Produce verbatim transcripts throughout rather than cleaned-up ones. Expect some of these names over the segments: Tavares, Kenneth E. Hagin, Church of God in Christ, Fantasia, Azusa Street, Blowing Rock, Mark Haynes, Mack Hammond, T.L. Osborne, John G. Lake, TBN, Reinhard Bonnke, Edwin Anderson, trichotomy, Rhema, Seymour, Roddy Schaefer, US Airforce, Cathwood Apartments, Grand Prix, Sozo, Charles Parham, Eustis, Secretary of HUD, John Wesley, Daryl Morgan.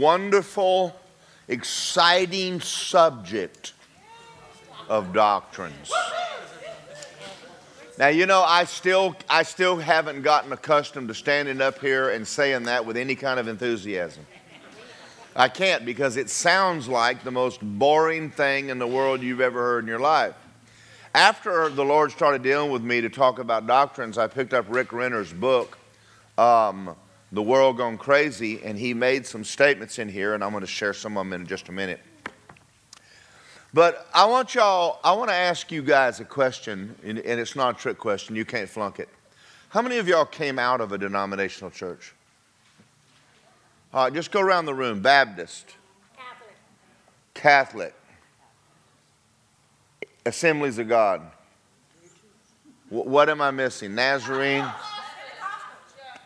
wonderful, exciting subject of doctrines. Now, you know, I still, I still haven't gotten accustomed to standing up here and saying that with any kind of enthusiasm. I can't, because it sounds like the most boring thing in the world you've ever heard in your life. After the Lord started dealing with me to talk about doctrines, I picked up Rick Renner's book, um, The World Gone Crazy, and he made some statements in here, and I'm going to share some of them in just a minute. But I want y'all, I want to ask you guys a question, and it's not a trick question. You can't flunk it. How many of y'all came out of a denominational church? All right, just go around the room. Baptist. Catholic. Catholic. Assemblies of God. W what am I missing? Nazarene?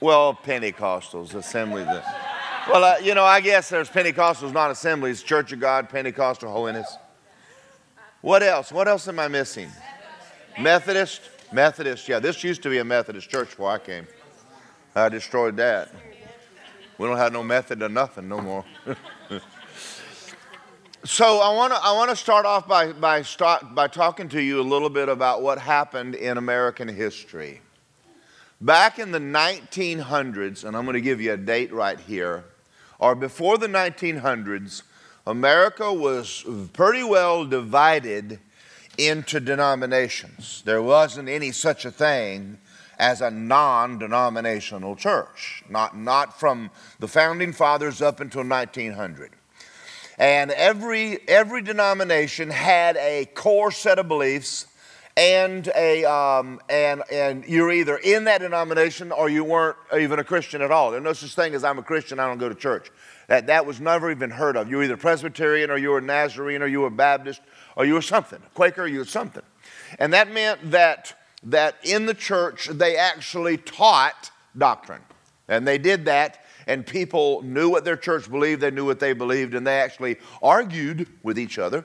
Well, Pentecostals, Assemblies. Well, uh, you know, I guess there's Pentecostals, not Assemblies. Church of God, Pentecostal, Holiness. What else? What else am I missing? Methodist. Methodist. Yeah, this used to be a Methodist church before I came. I destroyed that. We don't have no method or nothing no more. So I want to I want to start off by by start, by talking to you a little bit about what happened in American history. Back in the nineteen hundreds, and I'm going to give you a date right here, or before the nineteen hundreds, America was pretty well divided into denominations. There wasn't any such a thing as a non-denominational church, not, not from the founding fathers up until nineteen hundred. And every, every denomination had a core set of beliefs, and, a, um, and, and you're either in that denomination or you weren't even a Christian at all. There's no such thing as I'm a Christian, I don't go to church. That, that was never even heard of. You were either Presbyterian or you were Nazarene or you were Baptist or you were something, Quaker, you were something. And that meant that that in the church they actually taught doctrine. And they did that, and people knew what their church believed, they knew what they believed, and they actually argued with each other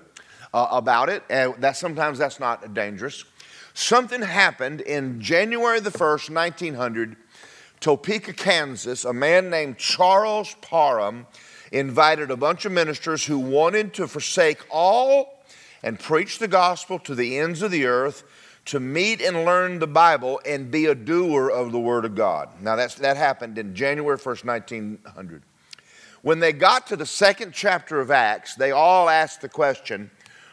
uh, about it, and that sometimes that's not dangerous. Something happened in January the first, nineteen hundred, Topeka, Kansas. A man named Charles Parham invited a bunch of ministers who wanted to forsake all and preach the gospel to the ends of the earth, to meet and learn the Bible and be a doer of the Word of God. Now, that's, that happened in January first, nineteen hundred. When they got to the second chapter of Acts, they all asked the question,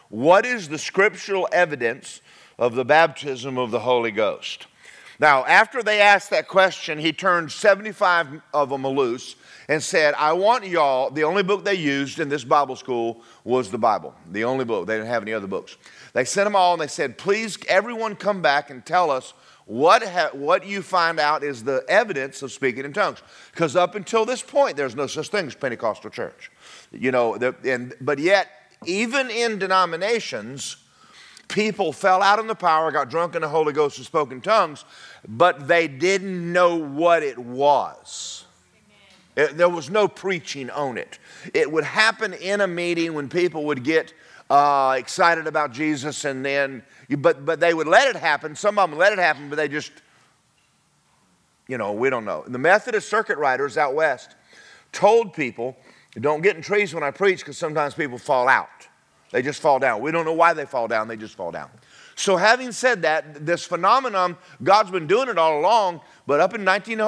what is the scriptural evidence of the baptism of the Holy Ghost? Now, after they asked that question, he turned seventy-five of them loose and said, I want y'all, the only book they used in this Bible school was the Bible, the only book. They didn't have any other books. They sent them all and they said, please, everyone come back and tell us what, ha what you find out is the evidence of speaking in tongues. Because up until this point, there's no such thing as Pentecostal church. You know, the, and, but yet, even in denominations, people fell out in the power, got drunk in the Holy Ghost and spoke in tongues, but they didn't know what it was. It, there was no preaching on it. It would happen in a meeting when people would get Uh, excited about Jesus, and then, but, but they would let it happen. Some of them let it happen, but they just, you know, we don't know. The Methodist circuit riders out west told people, don't get in trees when I preach because sometimes people fall out. They just fall down. We don't know why they fall down. They just fall down. So having said that, this phenomenon, God's been doing it all along, but up in nineteen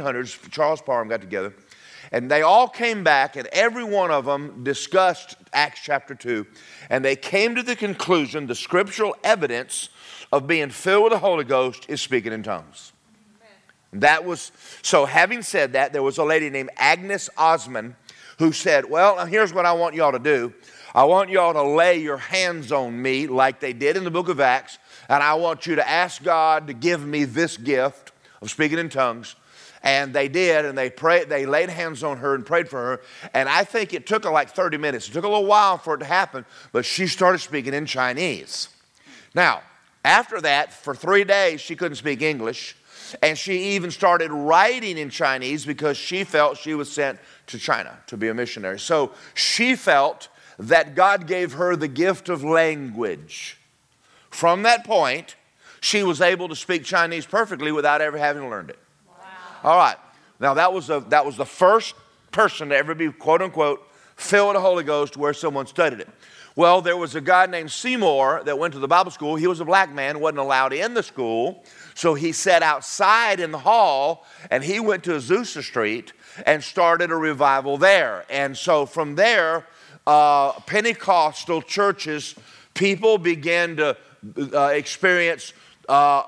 hundreds, Charles Parham got together, and they all came back, and every one of them discussed Acts chapter two. And they came to the conclusion the scriptural evidence of being filled with the Holy Ghost is speaking in tongues. Amen. That was, so having said that, there was a lady named Agnes Osman who said, well, here's what I want y'all to do. I want y'all to lay your hands on me like they did in the book of Acts. And I want you to ask God to give me this gift of speaking in tongues. And they did, and they prayed, they laid hands on her and prayed for her. And I think it took her like thirty minutes. It took a little while for it to happen, but she started speaking in Chinese. Now, after that, for three days, she couldn't speak English. And she even started writing in Chinese because she felt she was sent to China to be a missionary. So she felt that God gave her the gift of language. From that point, she was able to speak Chinese perfectly without ever having learned it. All right, now that was, a, that was the first person to ever be, quote unquote, filled with the Holy Ghost where someone studied it. Well, there was a guy named Seymour that went to the Bible school. He was a black man, wasn't allowed in the school. So he sat outside in the hall, and he went to Azusa Street and started a revival there. And so from there, uh, Pentecostal churches, people began to uh, experience uh,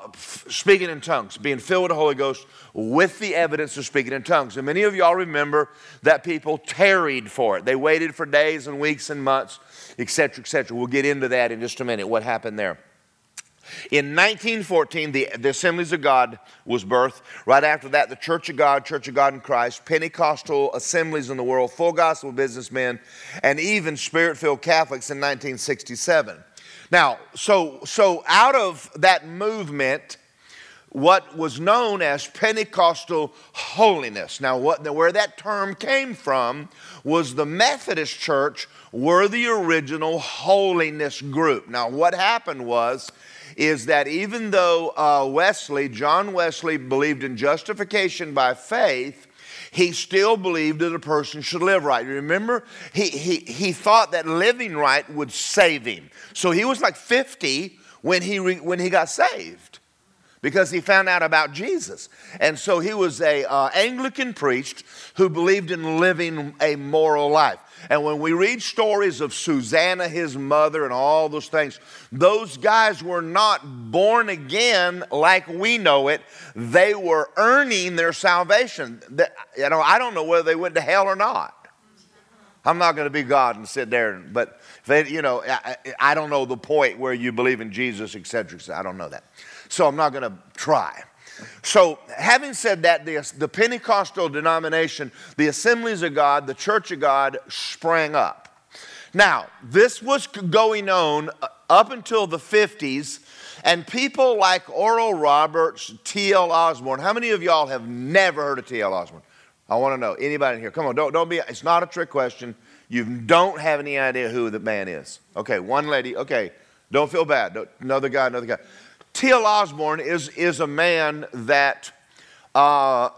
speaking in tongues, being filled with the Holy Ghost with the evidence of speaking in tongues. And many of y'all remember that people tarried for it. They waited for days and weeks and months, et cetera, et cetera. We'll get into that in just a minute, what happened there. In nineteen fourteen, the, the Assemblies of God was birthed. Right after that, the Church of God, Church of God in Christ, Pentecostal assemblies in the world, full gospel businessmen, and even Spirit-filled Catholics in nineteen sixty-seven. Now, so, so out of that movement, what was known as Pentecostal holiness. Now, what, where that term came from was the Methodist Church were the original holiness group. Now, what happened was, is that even though uh, Wesley, John Wesley, believed in justification by faith, he still believed that a person should live right. Remember, he, he, he thought that living right would save him. So he was like fifty when he, re, when he got saved, because he found out about Jesus. And so he was an uh, Anglican priest who believed in living a moral life. And when we read stories of Susanna, his mother, and all those things, those guys were not born again like we know it. They were earning their salvation. That, you know, I don't know whether they went to hell or not. I'm not going to be God and sit there, and, but they, you know, I, I don't know the point where you believe in Jesus, et cetera, et cetera. I don't know that. So I'm not going to try. So having said that, the, the Pentecostal denomination, the Assemblies of God, the Church of God sprang up. Now, this was going on up until the fifties, and people like Oral Roberts, T L Osborne. How many of y'all have never heard of T L Osborne? I want to know. Anybody in here? Come on, don't, don't be, it's not a trick question. You don't have any idea who the man is. Okay, one lady. Okay, don't feel bad. Don't, another guy, another guy. T L Osborne is, is a man that uh,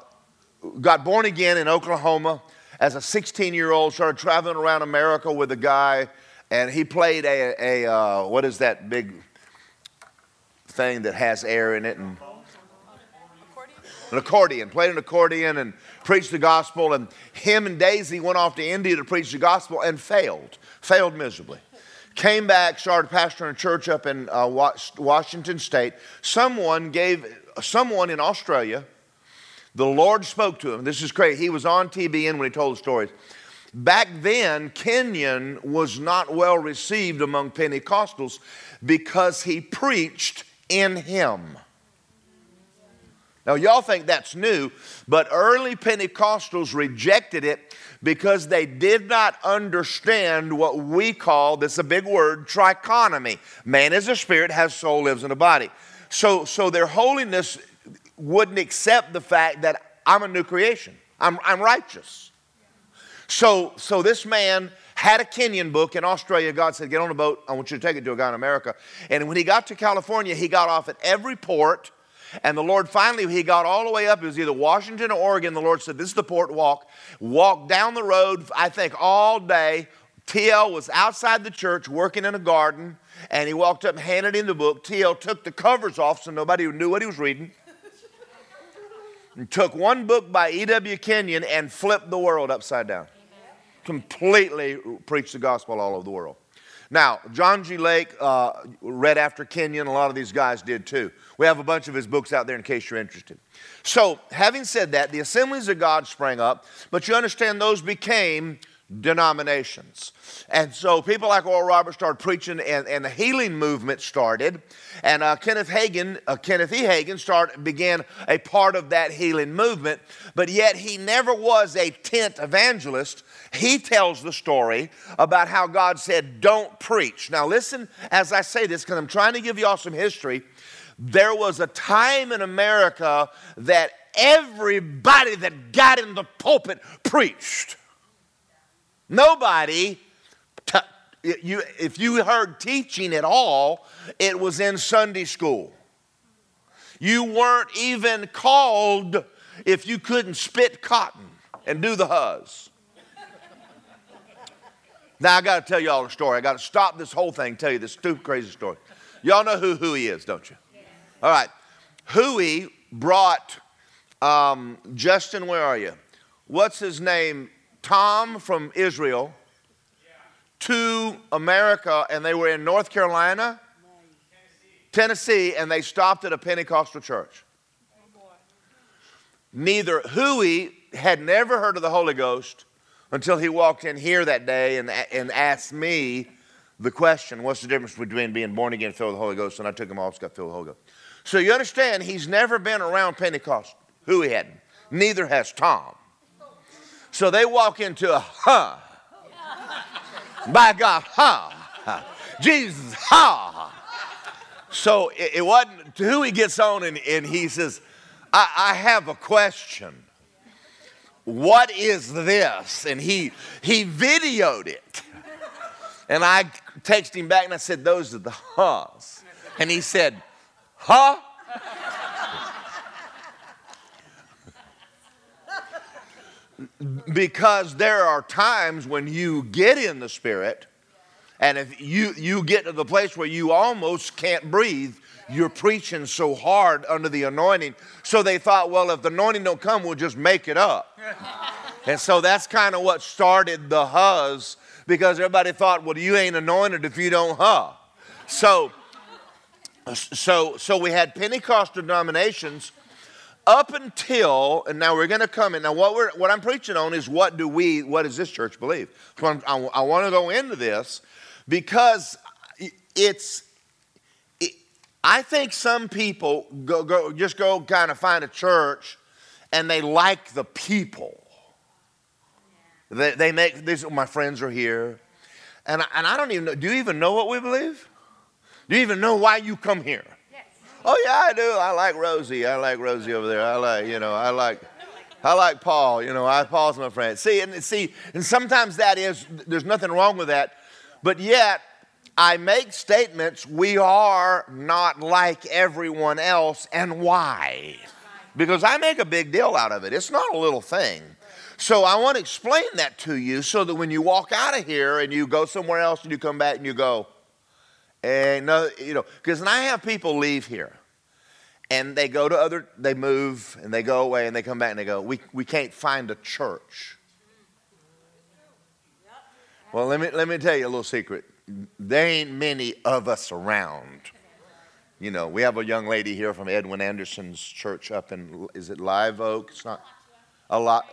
got born again in Oklahoma as a sixteen-year-old, started traveling around America with a guy, and he played a, a uh, what is that big thing that has air in it? And, an accordion, played an accordion and preached the gospel, and him and Daisy went off to India to preach the gospel and failed, failed miserably. Came back, started pastoring a church up in uh, Washington State. Someone gave, someone in Australia, the Lord spoke to him. This is crazy. He was on T B N when he told the stories. Back then, Kenyon was not well received among Pentecostals because he preached in him. Now, y'all think that's new, but early Pentecostals rejected it because they did not understand what we call, this is a big word, trichotomy. Man is a spirit, has soul, lives in a body. So, so their holiness wouldn't accept the fact that I'm a new creation. I'm, I'm righteous. So, so this man had a Kenyan book in Australia. God said, get on a boat. I want you to take it to a guy in America. And when he got to California, he got off at every port. And the Lord finally, he got all the way up. It was either Washington or Oregon. The Lord said, this is the port, walk. Walked down the road, I think, all day. T L was outside the church working in a garden, and he walked up and handed him the book. T L took the covers off so nobody knew what he was reading. And took one book by E W Kenyon and flipped the world upside down. Amen. Completely preached the gospel all over the world. Now, John G. Lake uh, read after Kenyon. A lot of these guys did too. We have a bunch of his books out there in case you're interested. So, having said that, the Assemblies of God sprang up, but you understand those became denominations. And so people like Oral Roberts started preaching, and, and the healing movement started. And uh, Kenneth Hagin, uh, Kenneth E. Hagin started, began a part of that healing movement, but yet he never was a tent evangelist. He tells the story about how God said, don't preach. Now listen as I say this, because I'm trying to give you all some history. There was a time in America that everybody that got in the pulpit preached. Nobody, t- you, if you heard teaching at all, it was in Sunday school. You weren't even called if you couldn't spit cotton and do the huzz. Now, I got to tell you all a story. I got to stop this whole thing and tell you this stupid, crazy story. Y'all know who Huey is, don't you? Yeah. All right. Huey brought, um, Justin, where are you? What's his name? Tom from Israel to America, and they were in North Carolina, Tennessee, and they stopped at a Pentecostal church. Neither Huey had never heard of the Holy Ghost until he walked in here that day and, and asked me the question, what's the difference between being born again and filled with the Holy Ghost? And I took him off, got filled with the Holy Ghost. So you understand, he's never been around Pentecost. Huey hadn't. Neither has Tom. So they walk into a, huh, by God, huh, huh. Jesus, huh. So it, it wasn't, Huey gets on and, and he says, I, I have a question. What is this? And he, he videoed it. And I texted him back and I said, those are the huhs. And he said, huh? Because there are times when you get in the Spirit and if you, you get to the place where you almost can't breathe. You're preaching so hard under the anointing. So they thought, well, if the anointing don't come, we'll just make it up. And so that's kind of what started the huhs, because everybody thought, well, you ain't anointed if you don't huh. So, so, so we had Pentecostal denominations up until, and now we're going to come in. Now what, we're, what I'm preaching on is what do we, what does this church believe? So I'm, I, I want to go into this because it's, I think some people go, go, just go kind of find a church and they like the people. Yeah. They, they make, these, my friends are here. And I, and I don't even know, do you even know what we believe? Do you even know why you come here? Yes. Oh yeah, I do. I like Rosie. I like Rosie over there. I like, you know, I like, I like Paul. You know, I, Paul's my friend. See, and see, and sometimes that is, there's nothing wrong with that. But yet, I make statements, we are not like everyone else, and why? Because I make a big deal out of it. It's not a little thing. So I want to explain that to you so that when you walk out of here and you go somewhere else and you come back and you go, and no, you know, because I have people leave here and they go to other, they move and they go away and they come back and they go, we, we can't find a church. Well, let me, let me tell you a little secret. There ain't many of us around. You know, we have a young lady here from Edwin Anderson's church up in, is it Live Oak? It's not a lot.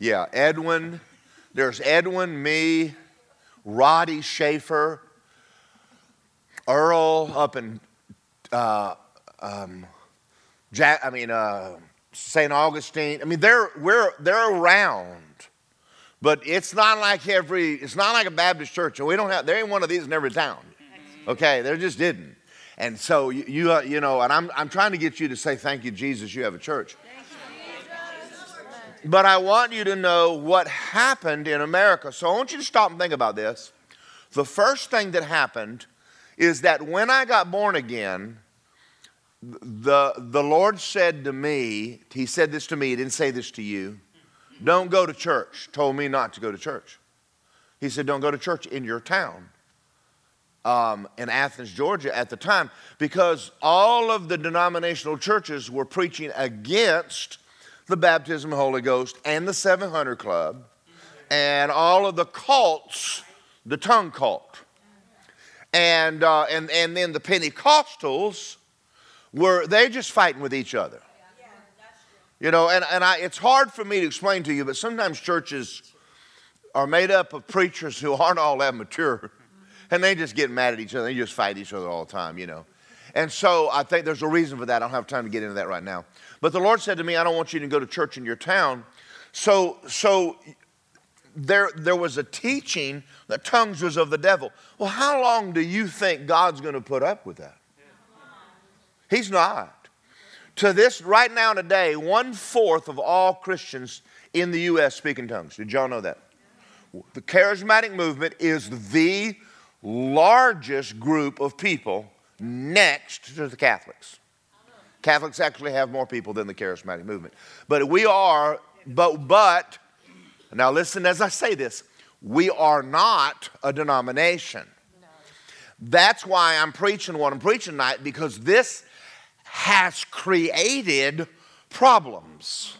Yeah, Edwin. There's Edwin, me, Roddy Schaefer, Earl up in, uh, um, Jack, I mean, uh, Saint Augustine. I mean, they're, we're, they're around. But it's not like every, it's not like a Baptist church. We don't have, there ain't one of these in every town. Okay, there just didn't. And so, you, you, uh, you know, and I'm, I'm trying to get you to say, thank you, Jesus, you have a church. But I want you to know what happened in America. So I want you to stop and think about this. The first thing that happened is that when I got born again, the, the Lord said to me, he said this to me, he didn't say this to you. Don't go to church. Told me not to go to church. He said, don't go to church in your town, um, in Athens, Georgia at the time, because all of the denominational churches were preaching against the baptism of the Holy Ghost and the seven hundred Club and all of the cults, the tongue cult. And, uh, and, and then the Pentecostals were, they're just fighting with each other. You know, and, and I, it's hard for me to explain to you, but sometimes churches are made up of preachers who aren't all that mature, and they just get mad at each other. They just fight each other all the time, you know. And so I think there's a reason for that. I don't have time to get into that right now. But the Lord said to me, I don't want you to go to church in your town. So, so there, there was a teaching that tongues was of the devil. Well, how long do you think God's going to put up with that? He's not. To this, right now today, one-fourth of all Christians in the U S speak in tongues. Did y'all know that? The charismatic movement is the largest group of people next to the Catholics. Catholics actually have more people than the charismatic movement. But we are, but, but, now listen as I say this, We are not a denomination. No. That's why I'm preaching what I'm preaching tonight, because this has created problems.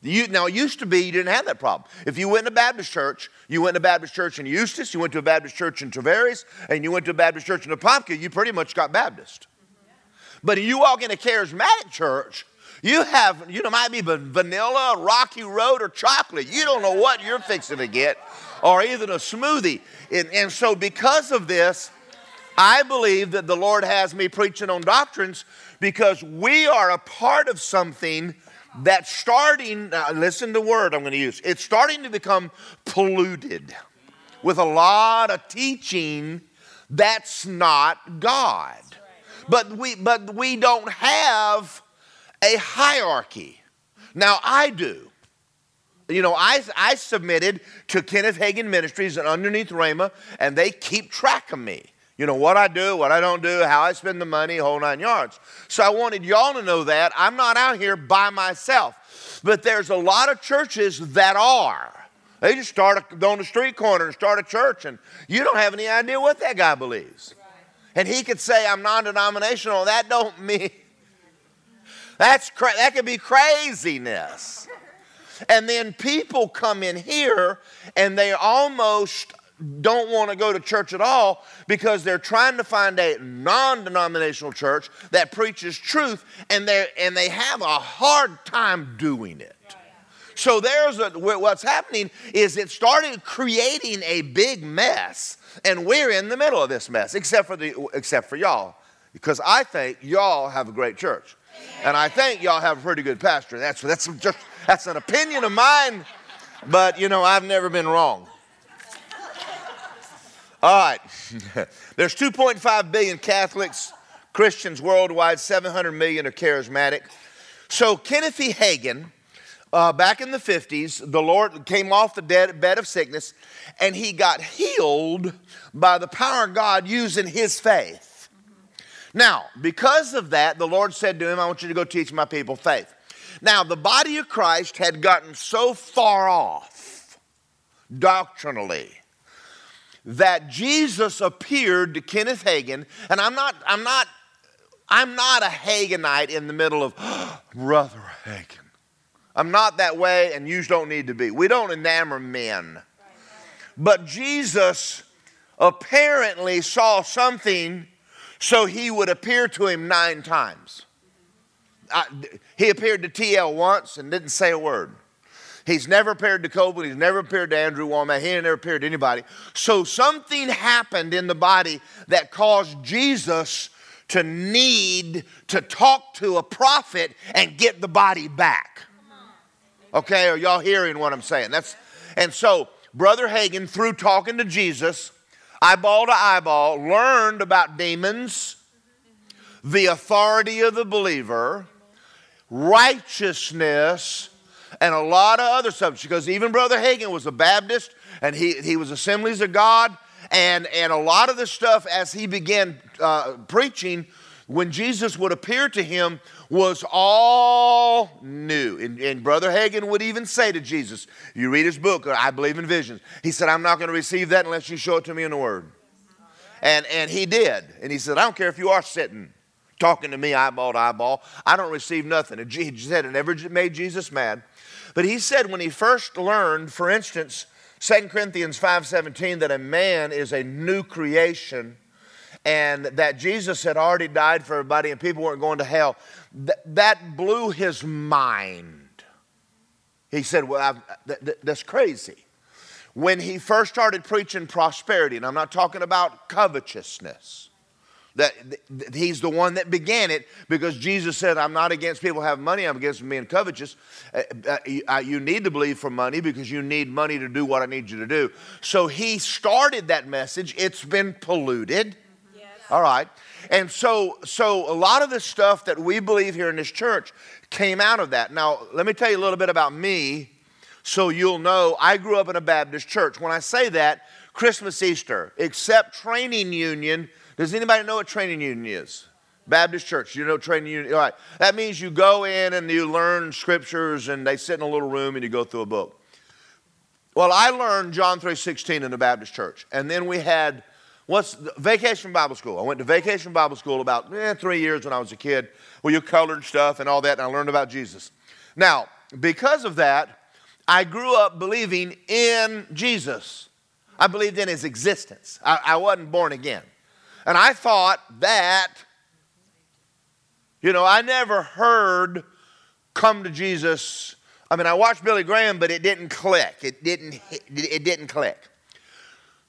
You, now, it used to be you didn't have that problem. If you went to a Baptist church, you went to a Baptist church in Eustis, you went to a Baptist church in Tavares, and you went to a Baptist church in Apopka, you pretty much got Baptist. But if you walk in a charismatic church, you have, you know, might be vanilla, Rocky Road, or chocolate. You don't know what you're fixing to get, or even a smoothie. And, and so because of this, I believe that the Lord has me preaching on doctrines, because we are a part of something that's starting, uh, listen to the word I'm going to use, it's starting to become polluted with a lot of teaching that's not God. But we, but we don't have a hierarchy. Now, I do. You know, I, I submitted to Kenneth Hagin Ministries and underneath Rhema, and they keep track of me. You know, what I do, what I don't do, how I spend the money, whole nine yards. So I wanted y'all to know that I'm not out here by myself. But there's a lot of churches that are. They just start a, on the street corner and start a church, and you don't have any idea what that guy believes. Right. And he could say, I'm non-denominational. That don't mean, that's cra- that could be craziness. And then people come in here, and they almost don't want to go to church at all because they're trying to find a non-denominational church that preaches truth, and they and they have a hard time doing it. Yeah, yeah. So there's a, what's happening is it started creating a big mess, and we're in the middle of this mess, except for the except for y'all, because I think y'all have a great church, and I think y'all have a pretty good pastor. That's that's just that's an opinion of mine, but you know I've never been wrong. All right, there's two point five billion Catholics, Christians worldwide, seven hundred million are charismatic. So Kenneth E. Hagin, uh, back in the fifties, the Lord came off the dead, bed of sickness, and he got healed by the power of God using his faith. Now, because of that, the Lord said to him, I want you to go teach my people faith. Now, the body of Christ had gotten so far off doctrinally that Jesus appeared to Kenneth Hagin, and I'm not, I'm not, I'm not a Haginite in the middle of, oh, Brother Hagin. I'm not that way, and you don't need to be. We don't enamor men. Right, right. But Jesus apparently saw something, so he would appear to him nine times. I, he appeared to T L once and didn't say a word. He's never appeared to Copeland. He's never appeared to Andrew Womack. He never appeared to anybody. So something happened in the body that caused Jesus to need to talk to a prophet and get the body back. Okay, are y'all hearing what I'm saying? That's, and so Brother Hagin, through talking to Jesus, eyeball to eyeball, learned about demons, the authority of the believer, righteousness, and a lot of other subjects, because even Brother Hagin was a Baptist, and he, he was Assemblies of God, and, and a lot of this stuff as he began uh, preaching, when Jesus would appear to him, was all new. And, and Brother Hagin would even say to Jesus, you read his book, I Believe in Visions. He said, I'm not going to receive that unless you show it to me in the Word. And, and he did. And he said, I don't care if you are sitting talking to me eyeball to eyeball. I don't receive nothing. And he said it never made Jesus mad. But he said when he first learned, for instance, Second Corinthians five seventeen, that a man is a new creation and that Jesus had already died for everybody and people weren't going to hell, th that blew his mind. He said, well, I've, th th that's crazy. When he first started preaching prosperity, and I'm not talking about covetousness, that he's the one that began it, because Jesus said, I'm not against people having money, I'm against being covetous. You need to believe for money because you need money to do what I need you to do. So he started that message. It's been polluted. Yes. All right. And so, so a lot of the stuff that we believe here in this church came out of that. Now, let me tell you a little bit about me so you'll know I grew up in a Baptist church. When I say that, Christmas, Easter, except training union. Does anybody know what training union is? Baptist church, you know training union. All right. That means you go in and you learn scriptures and they sit in a little room and you go through a book. Well, I learned John three sixteen in the Baptist church. And then we had what's the, Vacation Bible School. I went to Vacation Bible School about eh, three years when I was a kid, where you colored stuff and all that, and I learned about Jesus. Now, because of that, I grew up believing in Jesus. I believed in his existence. I, I wasn't born again. And I thought that, you know, I never heard come to Jesus. I mean, I watched Billy Graham, but it didn't click. It didn't, it didn't click.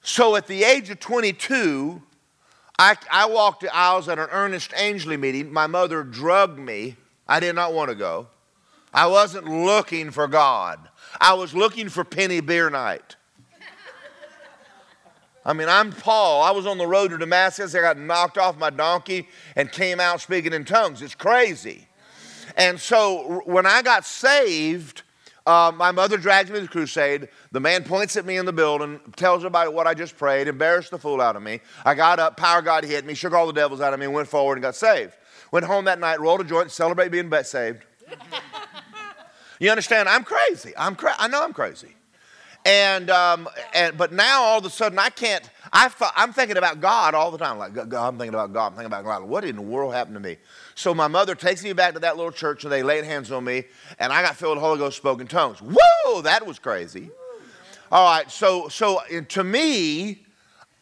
So at the age of twenty-two, I, I walked the aisles at an Ernest Angley meeting. My mother drugged me. I did not want to go. I wasn't looking for God. I was looking for penny beer night. I mean, I'm Paul. I was on the road to Damascus. I got knocked off my donkey and came out speaking in tongues. It's crazy. And so when I got saved, uh, my mother dragged me to the crusade. The man points at me in the building, tells everybody what I just prayed, embarrassed the fool out of me. I got up, power of God hit me, shook all the devils out of me, went forward and got saved. Went home that night, rolled a joint, celebrated being saved. You understand? I'm crazy. I'm cra- I know I'm crazy. And, um, and, but now all of a sudden I can't, I th- I'm thinking about God all the time. Like, God, I'm thinking about God, I'm thinking about God. What in the world happened to me? So my mother takes me back to that little church and they laid hands on me and I got filled with the Holy Ghost, spoke in tongues. Whoa, that was crazy. All right, so, so to me,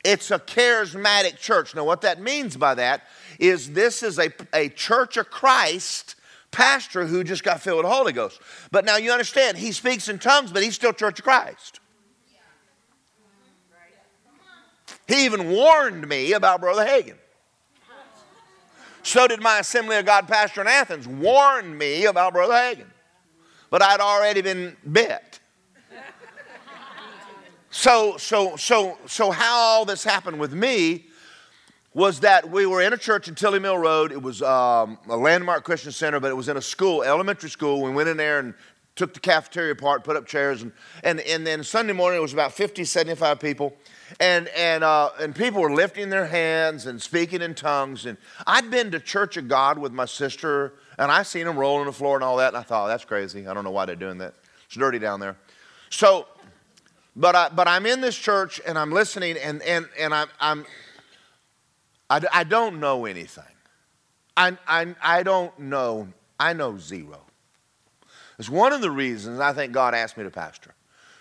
it's a charismatic church. Now what that means by that is this is a, a church of Christ pastor who just got filled with the Holy Ghost. But now you understand, he speaks in tongues, but he's still Church of Christ. He even warned me about Brother Hagin. So did my Assembly of God pastor in Athens, warned me about Brother Hagin. But I'd already been bit. So, so, so, so how all this happened with me was that we were in a church in Tilly Mill Road. It was um, a Landmark Christian Center, but it was in a school, elementary school. We went in there and took the cafeteria apart, put up chairs. And, and, and then Sunday morning, it was about fifty, seventy-five people. And, and, uh, and people were lifting their hands and speaking in tongues. And I'd been to Church of God with my sister, and I seen them rolling on the floor and all that. And I thought, oh, that's crazy. I don't know why they're doing that. It's dirty down there. So, but, I, but I'm in this church, and I'm listening, and, and, and I'm... I'm I, I don't know anything. I, I, I don't know. I know zero. It's one of the reasons I think God asked me to pastor.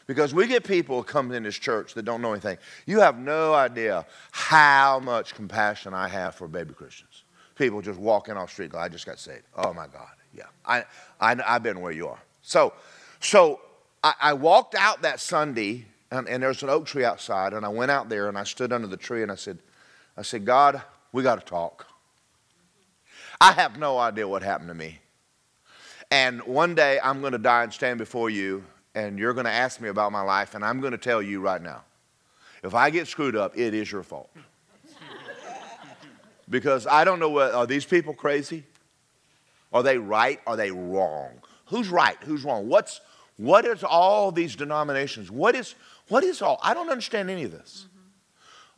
Because we get people who come in this church that don't know anything. You have no idea how much compassion I have for baby Christians. People just walking off the street, I just got saved. Oh, my God. Yeah. I, I, I've been where you are. So, so I, I walked out that Sunday, and, and there was an oak tree outside, and I went out there, and I stood under the tree, and I said, I said, God, we got to talk. I have no idea what happened to me. And one day I'm going to die and stand before you, and you're going to ask me about my life, and I'm going to tell you right now, if I get screwed up, it is your fault. Because I don't know, what, are these people crazy? Are they right? Are they wrong? Who's right? Who's wrong? What's, what is all these denominations? What is, what is all? I don't understand any of this.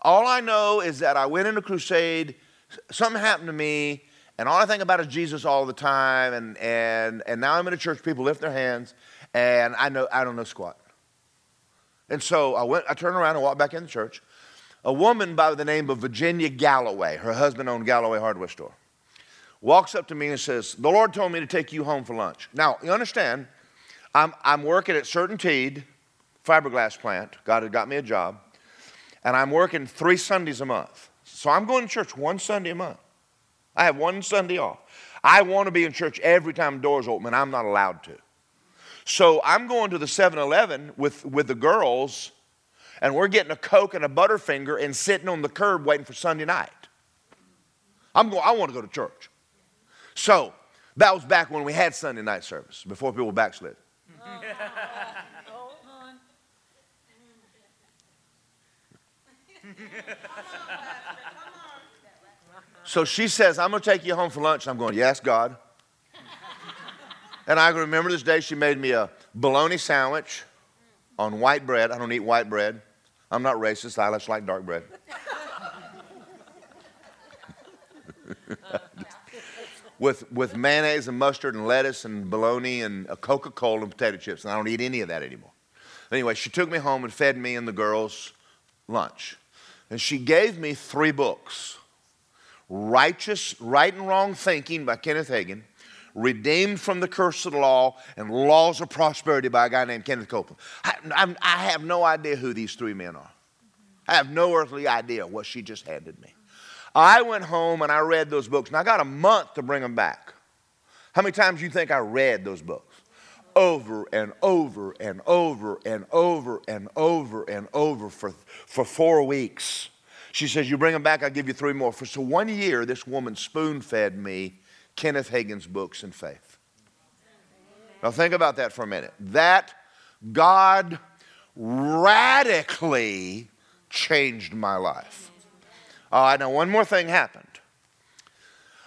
All I know is that I went in a crusade, something happened to me, and all I think about is Jesus all the time, and, and, and now I'm in a church, people lift their hands, and I know I don't know squat. And so I went, I turned around and walked back in the church. A woman by the name of Virginia Galloway, her husband owned Galloway Hardware Store, walks up to me and says, the Lord told me to take you home for lunch. Now, you understand, I'm, I'm working at CertainTeed, fiberglass plant. God had got me a job. And I'm working three Sundays a month. So I'm going to church one Sunday a month. I have one Sunday off. I want to be in church every time doors open, and I'm not allowed to. So I'm going to the seven eleven with, with the girls, and we're getting a Coke and a Butterfinger and sitting on the curb waiting for Sunday night. I'm going, I want to go to church. So that was back when we had Sunday night service, before people backslid. Oh. So she says, I'm going to take you home for lunch. And I'm going, yes, God. And I remember this day she made me a bologna sandwich on white bread. I don't eat white bread. I'm not racist. I just like dark bread. with, with mayonnaise and mustard and lettuce and bologna and a Coca-Cola and potato chips. And I don't eat any of that anymore. Anyway, she took me home and fed me and the girls lunch. And she gave me three books. Righteous, Right and Wrong Thinking by Kenneth Hagin, Redeemed from the Curse of the Law, and Laws of Prosperity by a guy named Kenneth Copeland. I, I, I have no idea who these three men are. I have no earthly idea what she just handed me. I went home and I read those books, and I got a month to bring them back. How many times do you think I read those books? Over and over and over and over and over and over for, for four weeks. She says, you bring them back, I'll give you three more. For so one year, this woman spoon-fed me Kenneth Hagin's books and faith. Now think about that for a minute. That God radically changed my life. All right, now one more thing happened.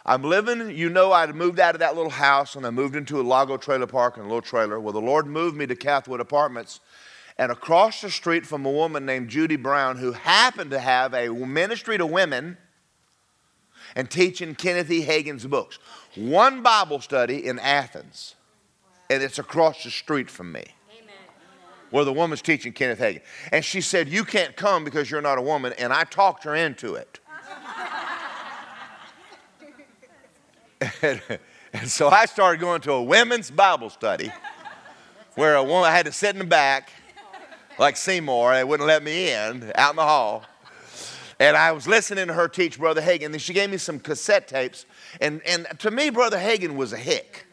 I'm living, you know, I had moved out of that little house and I moved into a Lago trailer park and a little trailer. Well, the Lord moved me to Cathwood Apartments, and across the street from a woman named Judy Brown, who happened to have a ministry to women and teaching Kenneth E. Hagin's books. One Bible study in Athens, and it's across the street from me. Amen. Where the woman's teaching Kenneth Hagin. And she said, you can't come because you're not a woman, and I talked her into it. and, and so I started going to a women's Bible study where a woman, I had to sit in the back like Seymour, and they wouldn't let me in, out in the hall. And I was listening to her teach Brother Hagin, and she gave me some cassette tapes. And, and to me, Brother Hagin was a hick.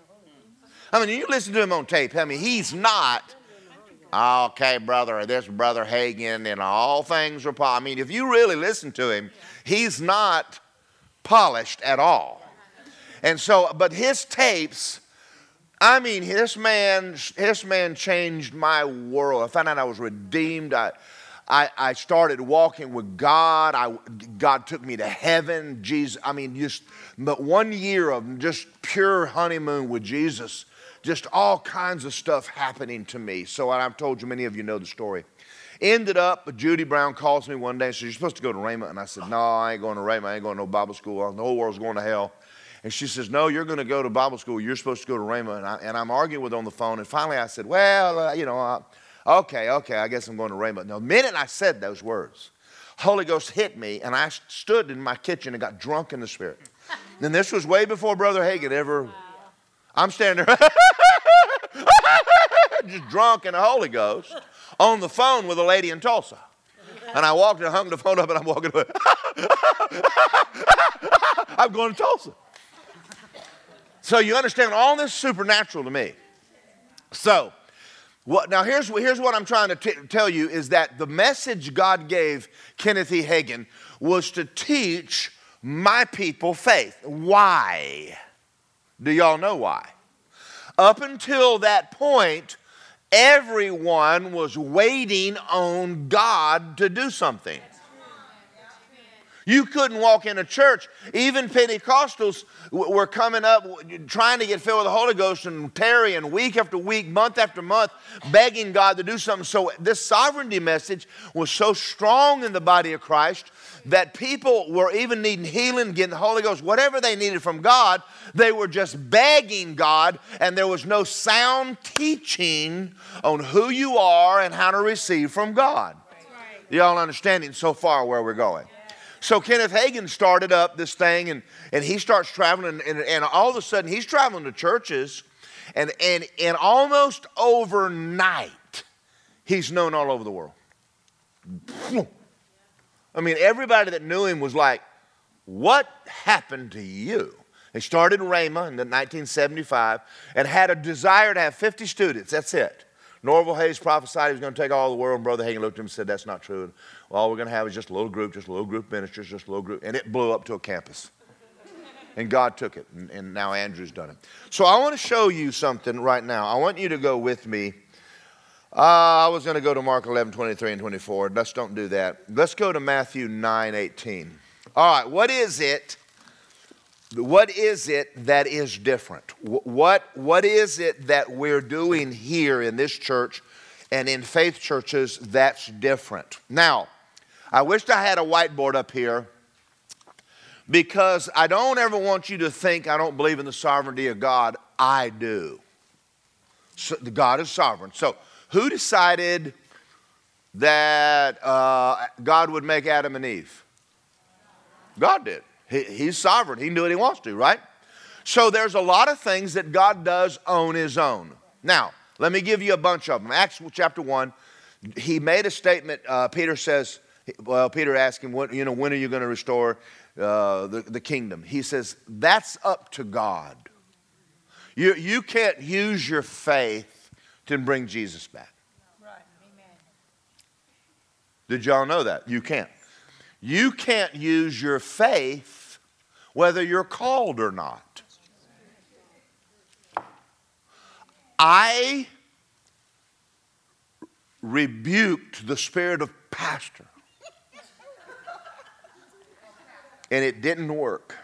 I mean, you listen to him on tape. I mean, he's not, okay, brother, this Brother Hagin, and all things are polished. I mean, if you really listen to him, he's not polished at all. And so, but his tapes, I mean, this man, this man changed my world. I found out I was redeemed. I... I, I started walking with God. I, God took me to heaven. Jesus, I mean, just but one year of just pure honeymoon with Jesus, just all kinds of stuff happening to me. So and I've told you, many of you know the story. Ended up, Judy Brown calls me one day and says, you're supposed to go to Rhema. And I said, no, I ain't going to Rhema. I ain't going to no Bible school. The whole world's going to hell. And she says, no, you're going to go to Bible school. You're supposed to go to Rhema. And, I, and I'm arguing with her on the phone. And finally I said, well, uh, you know, I, Okay, okay, I guess I'm going to Rhema. Now, the minute I said those words, Holy Ghost hit me, and I stood in my kitchen and got drunk in the Spirit. And this was way before Brother Hagin ever, wow. I'm standing there, just drunk in the Holy Ghost, on the phone with a lady in Tulsa. And I walked and hung the phone up, and I'm walking away. I'm going to Tulsa. So you understand, all this supernatural to me. So... What, now, here's, here's what I'm trying to t tell you is that the message God gave Kenneth E. Hagin was to teach my people faith. Why? Do y'all know why? Up until that point, everyone was waiting on God to do something. You couldn't walk in a church. Even Pentecostals were coming up trying to get filled with the Holy Ghost and tarrying week after week, month after month, begging God to do something. So this sovereignty message was so strong in the body of Christ that people were even needing healing, getting the Holy Ghost, whatever they needed from God, they were just begging God, and there was no sound teaching on who you are and how to receive from God. Right. Y'all understanding so far where we're going? So Kenneth Hagin started up this thing, and, and he starts traveling, and, and all of a sudden he's traveling to churches, and, and, and almost overnight he's known all over the world. I mean, everybody that knew him was like, what happened to you? He started Rhema in nineteen seventy-five and had a desire to have fifty students. That's it. Norval Hayes prophesied he was going to take all the world, and Brother Hagin looked at him and said, that's not true. Well, all we're going to have is just a little group, just a little group ministers, just a little group. And it blew up to a campus. And God took it, and, and now Andrew's done it. So I want to show you something right now. I want you to go with me. Uh, I was going to go to Mark eleven, twenty-three and twenty-four. Let's don't do that. Let's go to Matthew nine, eighteen. All right, what is it? What is it that is different? What, what is it that we're doing here in this church and in faith churches that's different? Now, I wished I had a whiteboard up here because I don't ever want you to think I don't believe in the sovereignty of God. I do. So God is sovereign. So Who decided that uh, God would make Adam and Eve? God did. He, he's sovereign. He can do what he wants to, right? So there's a lot of things that God does on his own. Now, let me give you a bunch of them. Acts chapter one, he made a statement. Uh, Peter says, well, Peter asked him, what, you know, when are you going to restore uh, the, the kingdom? He says, that's up to God. You, you can't use your faith to bring Jesus back. Right. Amen. Did y'all know that? You can't. You can't use your faith whether you're called or not. I rebuked the spirit of pastor. And it didn't work.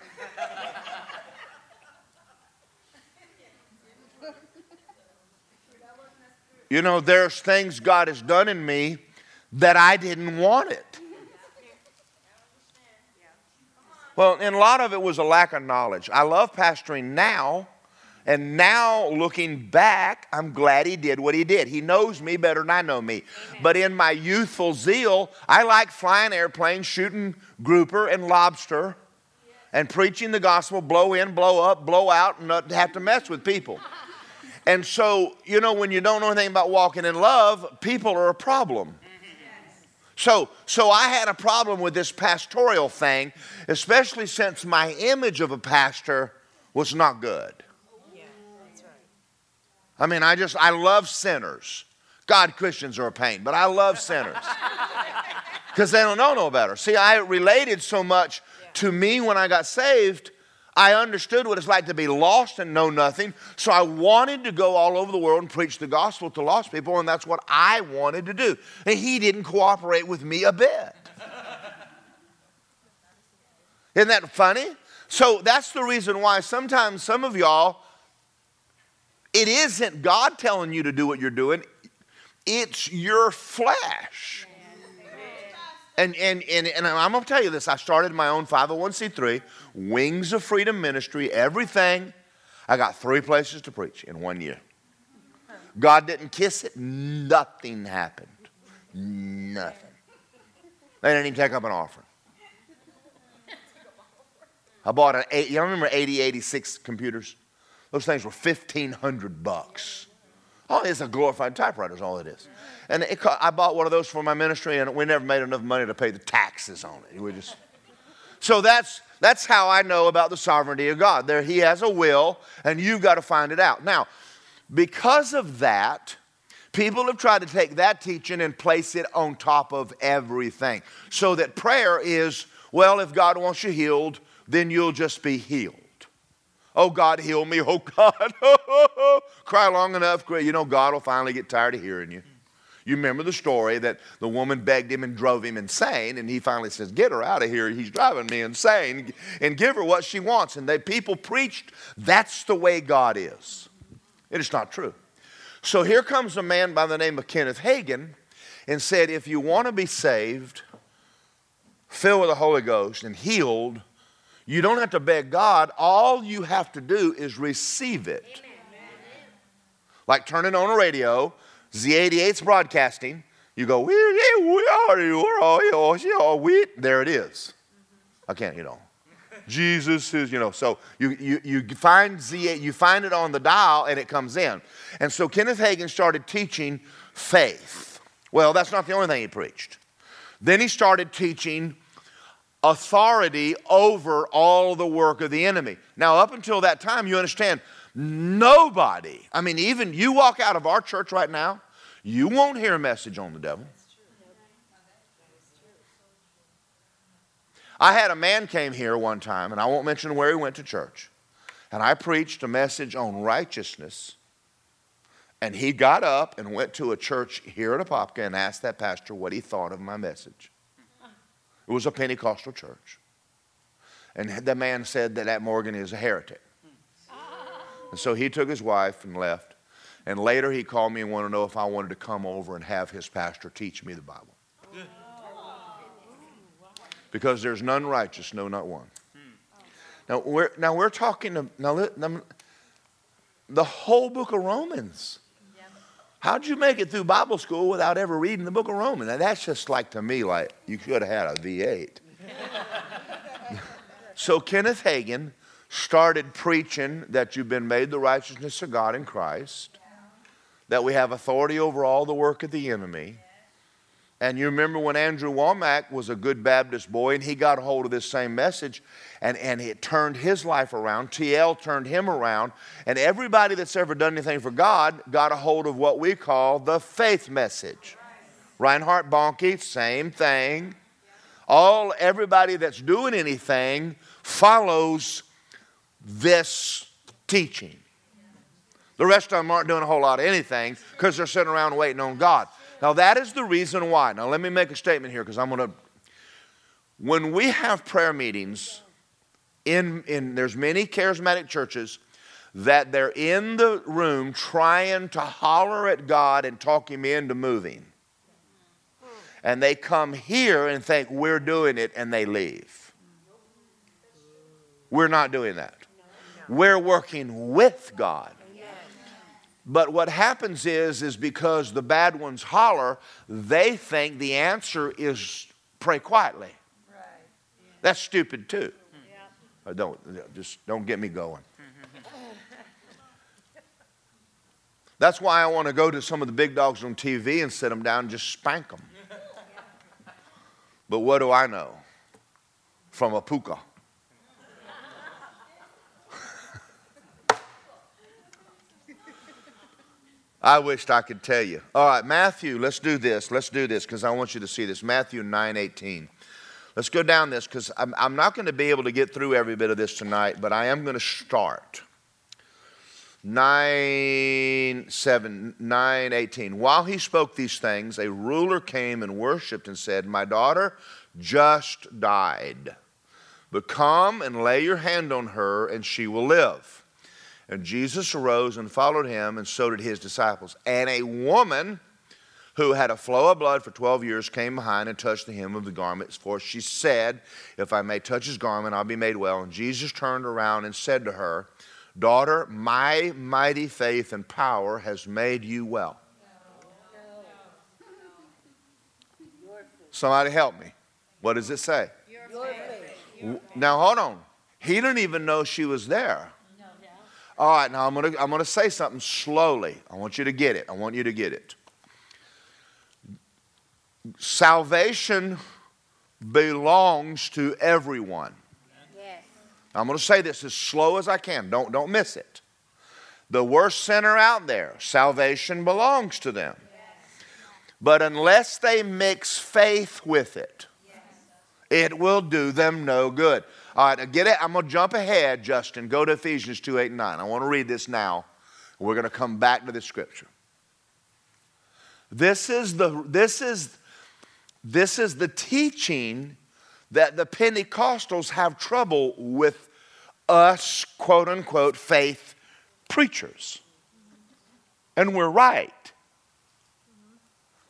You know, there's things God has done in me that I didn't want it. Well, and a lot of it was a lack of knowledge. I love pastoring now, and now looking back, I'm glad he did what he did. He knows me better than I know me. Amen. But in my youthful zeal, I like flying airplanes, shooting grouper and lobster, and preaching the gospel, blow in, blow up, blow out, and not have to mess with people. And so, you know, when you don't know anything about walking in love, people are a problem. So, so I had a problem with this pastoral thing, especially since my image of a pastor was not good. Yeah, that's right. I mean, I just, I love sinners. God, Christians are a pain, but I love sinners. Because they don't know no better. See, I related so much yeah. to me when I got saved. I understood what it's like to be lost and know nothing, so I wanted to go all over the world and preach the gospel to lost people, and that's what I wanted to do. And he didn't cooperate with me a bit. Isn't that funny? So that's the reason why sometimes some of y'all, it isn't God telling you to do what you're doing. It's your flesh. And, and, and, and I'm going to tell you this. I started my own five oh one c three, Wings of Freedom Ministry, everything. I got three places to preach in one year. God didn't kiss it. Nothing happened. Nothing. They didn't even take up an offering. I bought an eight, y'all remember eighty eighty-six computers? Those things were fifteen hundred bucks. Oh, it's a glorified typewriter is all it is. And it, I bought one of those for my ministry, and we never made enough money to pay the taxes on it. We just, so that's, that's how I know about the sovereignty of God. There, he has a will, and you've got to find it out. Now, because of that, people have tried to take that teaching and place it on top of everything. So that prayer is, well, if God wants you healed, then you'll just be healed. Oh, God, heal me. Oh, God. Cry long enough. You know, God will finally get tired of hearing you. You remember the story that the woman begged him and drove him insane, and he finally says, get her out of here. He's driving me insane, and give her what she wants. And they people preached, that's the way God is. It is not true. So here comes a man by the name of Kenneth Hagin and said, if you want to be saved, filled with the Holy Ghost, and healed, you don't have to beg God. All you have to do is receive it. Amen. Like turning on a radio, Z eighty-eight's broadcasting. You go, we are, you are, we. There it is. I can't, you know. Jesus is, you know. So you you you find Z eight, you find it on the dial, and it comes in. And so Kenneth Hagin started teaching faith. Well, that's not the only thing he preached. Then he started teaching authority over all the work of the enemy. Now, up until that time, you understand, nobody, I mean, even you walk out of our church right now, you won't hear a message on the devil. I had a man came here one time, and I won't mention where he went to church, and I preached a message on righteousness, and he got up and went to a church here at Apopka and asked that pastor what he thought of my message. It was a Pentecostal church. And the man said that that Morgan is a heretic. And so he took his wife and left. And later he called me and wanted to know if I wanted to come over and have his pastor teach me the Bible. Because there's none righteous, no, not one. Now we're, now we're talking, now the whole book of Romans. How'd you make it through Bible school without ever reading the book of Romans? And that's just like, to me, like you could have had a V eight. So Kenneth Hagin started preaching that you've been made the righteousness of God in Christ, that we have authority over all the work of the enemy. And you remember when Andrew Womack was a good Baptist boy and he got a hold of this same message and, and it turned his life around. T L turned him around. And everybody that's ever done anything for God got a hold of what we call the faith message. Right. Reinhard Bonnke, same thing. All, everybody that's doing anything follows this teaching. The rest of them aren't doing a whole lot of anything because they're sitting around waiting on God. Now, that is the reason why. Now, let me make a statement here because I'm going to... When we have prayer meetings, in, in there's many charismatic churches that they're in the room trying to holler at God and talk him into moving. And they come here and think we're doing it and they leave. We're not doing that. We're working with God. But what happens is, is because the bad ones holler, they think the answer is pray quietly. Right. Yeah. That's stupid too. Yeah. Uh, don't, just don't get me going. That's why I want to go to some of the big dogs on T V and sit them down and just spank them. Yeah. But what do I know from a puka? I wished I could tell you. All right, Matthew, let's do this. Let's do this because I want you to see this. Matthew nine eighteen. Let's go down this because I'm, I'm not going to be able to get through every bit of this tonight, but I am going to start. nine, seven, nine, eighteen. While he spoke these things, a ruler came and worshipped and said, "My daughter just died, but come and lay your hand on her and she will live." And Jesus arose and followed him, and so did his disciples. And a woman who had a flow of blood for twelve years came behind and touched the hem of the garment. For she said, "If I may touch his garment, I'll be made well." And Jesus turned around and said to her, "Daughter, my mighty faith and power has made you well." Somebody help me. What does it say? Your faith. Now, hold on. He didn't even know she was there. All right, now I'm going to I'm going to say something slowly. I want you to get it. I want you to get it. Salvation belongs to everyone. Yes. I'm going to say this as slow as I can. Don't, don't miss it. The worst sinner out there, salvation belongs to them. Yes. But unless they mix faith with it, yes, it will do them no good. All right, now get it. I'm going to jump ahead, Justin. Go to Ephesians two, eight, and nine. I want to read this now. We're going to come back to this scripture. This is the, this is, this is the teaching that the Pentecostals have trouble with us, quote unquote, faith preachers. And we're right.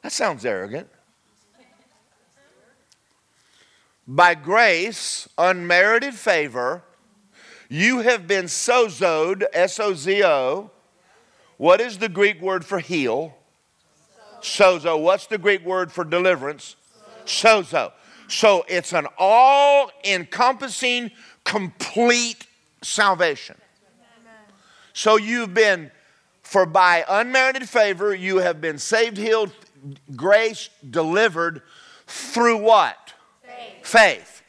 That sounds arrogant. By grace, unmerited favor, you have been sozoed, S O Z O. What is the Greek word for heal? Sozo. What's the Greek word for deliverance? Sozo. So it's an all-encompassing, complete salvation. So you've been, for by unmerited favor, you have been saved, healed, grace, delivered through what? Faith.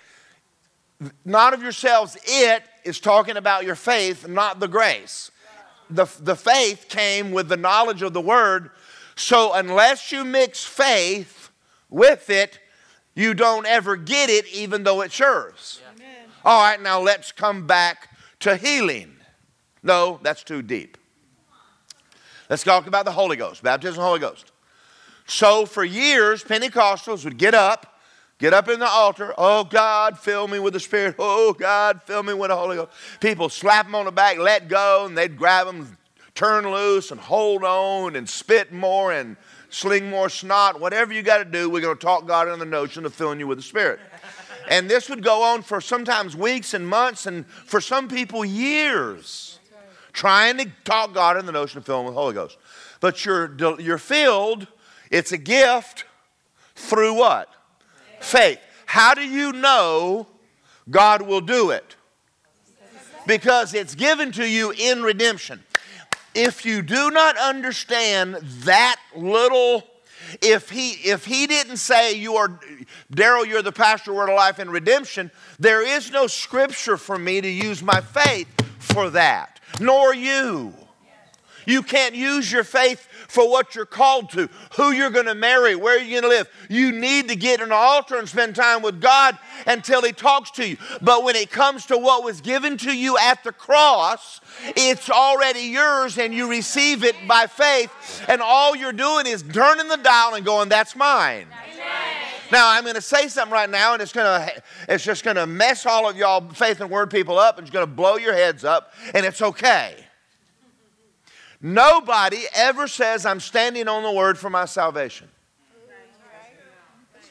Not of yourselves. It is talking about your faith, not the grace. The, the faith came with the knowledge of the word. So unless you mix faith with it, you don't ever get it, even though it's yours. Yeah. All right, now let's come back to healing. No, that's too deep. Let's talk about the Holy Ghost, baptism of the Holy Ghost. So for years, Pentecostals would get up, Get up in the altar. "Oh, God, fill me with the Spirit. Oh, God, fill me with the Holy Ghost." People slap them on the back, let go, and they'd grab them, turn loose, and hold on, and spit more, and sling more snot. Whatever you got to do, we're going to talk God into the notion of filling you with the Spirit. And this would go on for sometimes weeks and months, and for some people years, trying to talk God into the notion of filling with the Holy Ghost. But you're, you're filled. It's a gift through what? Faith. How do you know God will do it? Because it's given to you in redemption. If you do not understand that little, if he if he didn't say you are, Daryl, you're the pastor of Word of Life and Redemption, there is no scripture for me to use my faith for that, nor you. You can't use your faith for what you're called to, who you're going to marry, where you're going to live. You need to get an altar and spend time with God until He talks to you. But when it comes to what was given to you at the cross, it's already yours and you receive it by faith. And all you're doing is turning the dial and going, that's mine. Amen. Now, I'm going to say something right now, and it's going to, it's just going to mess all of y'all faith and word people up, and it's going to blow your heads up, and it's okay. Nobody ever says, I'm standing on the word for my salvation.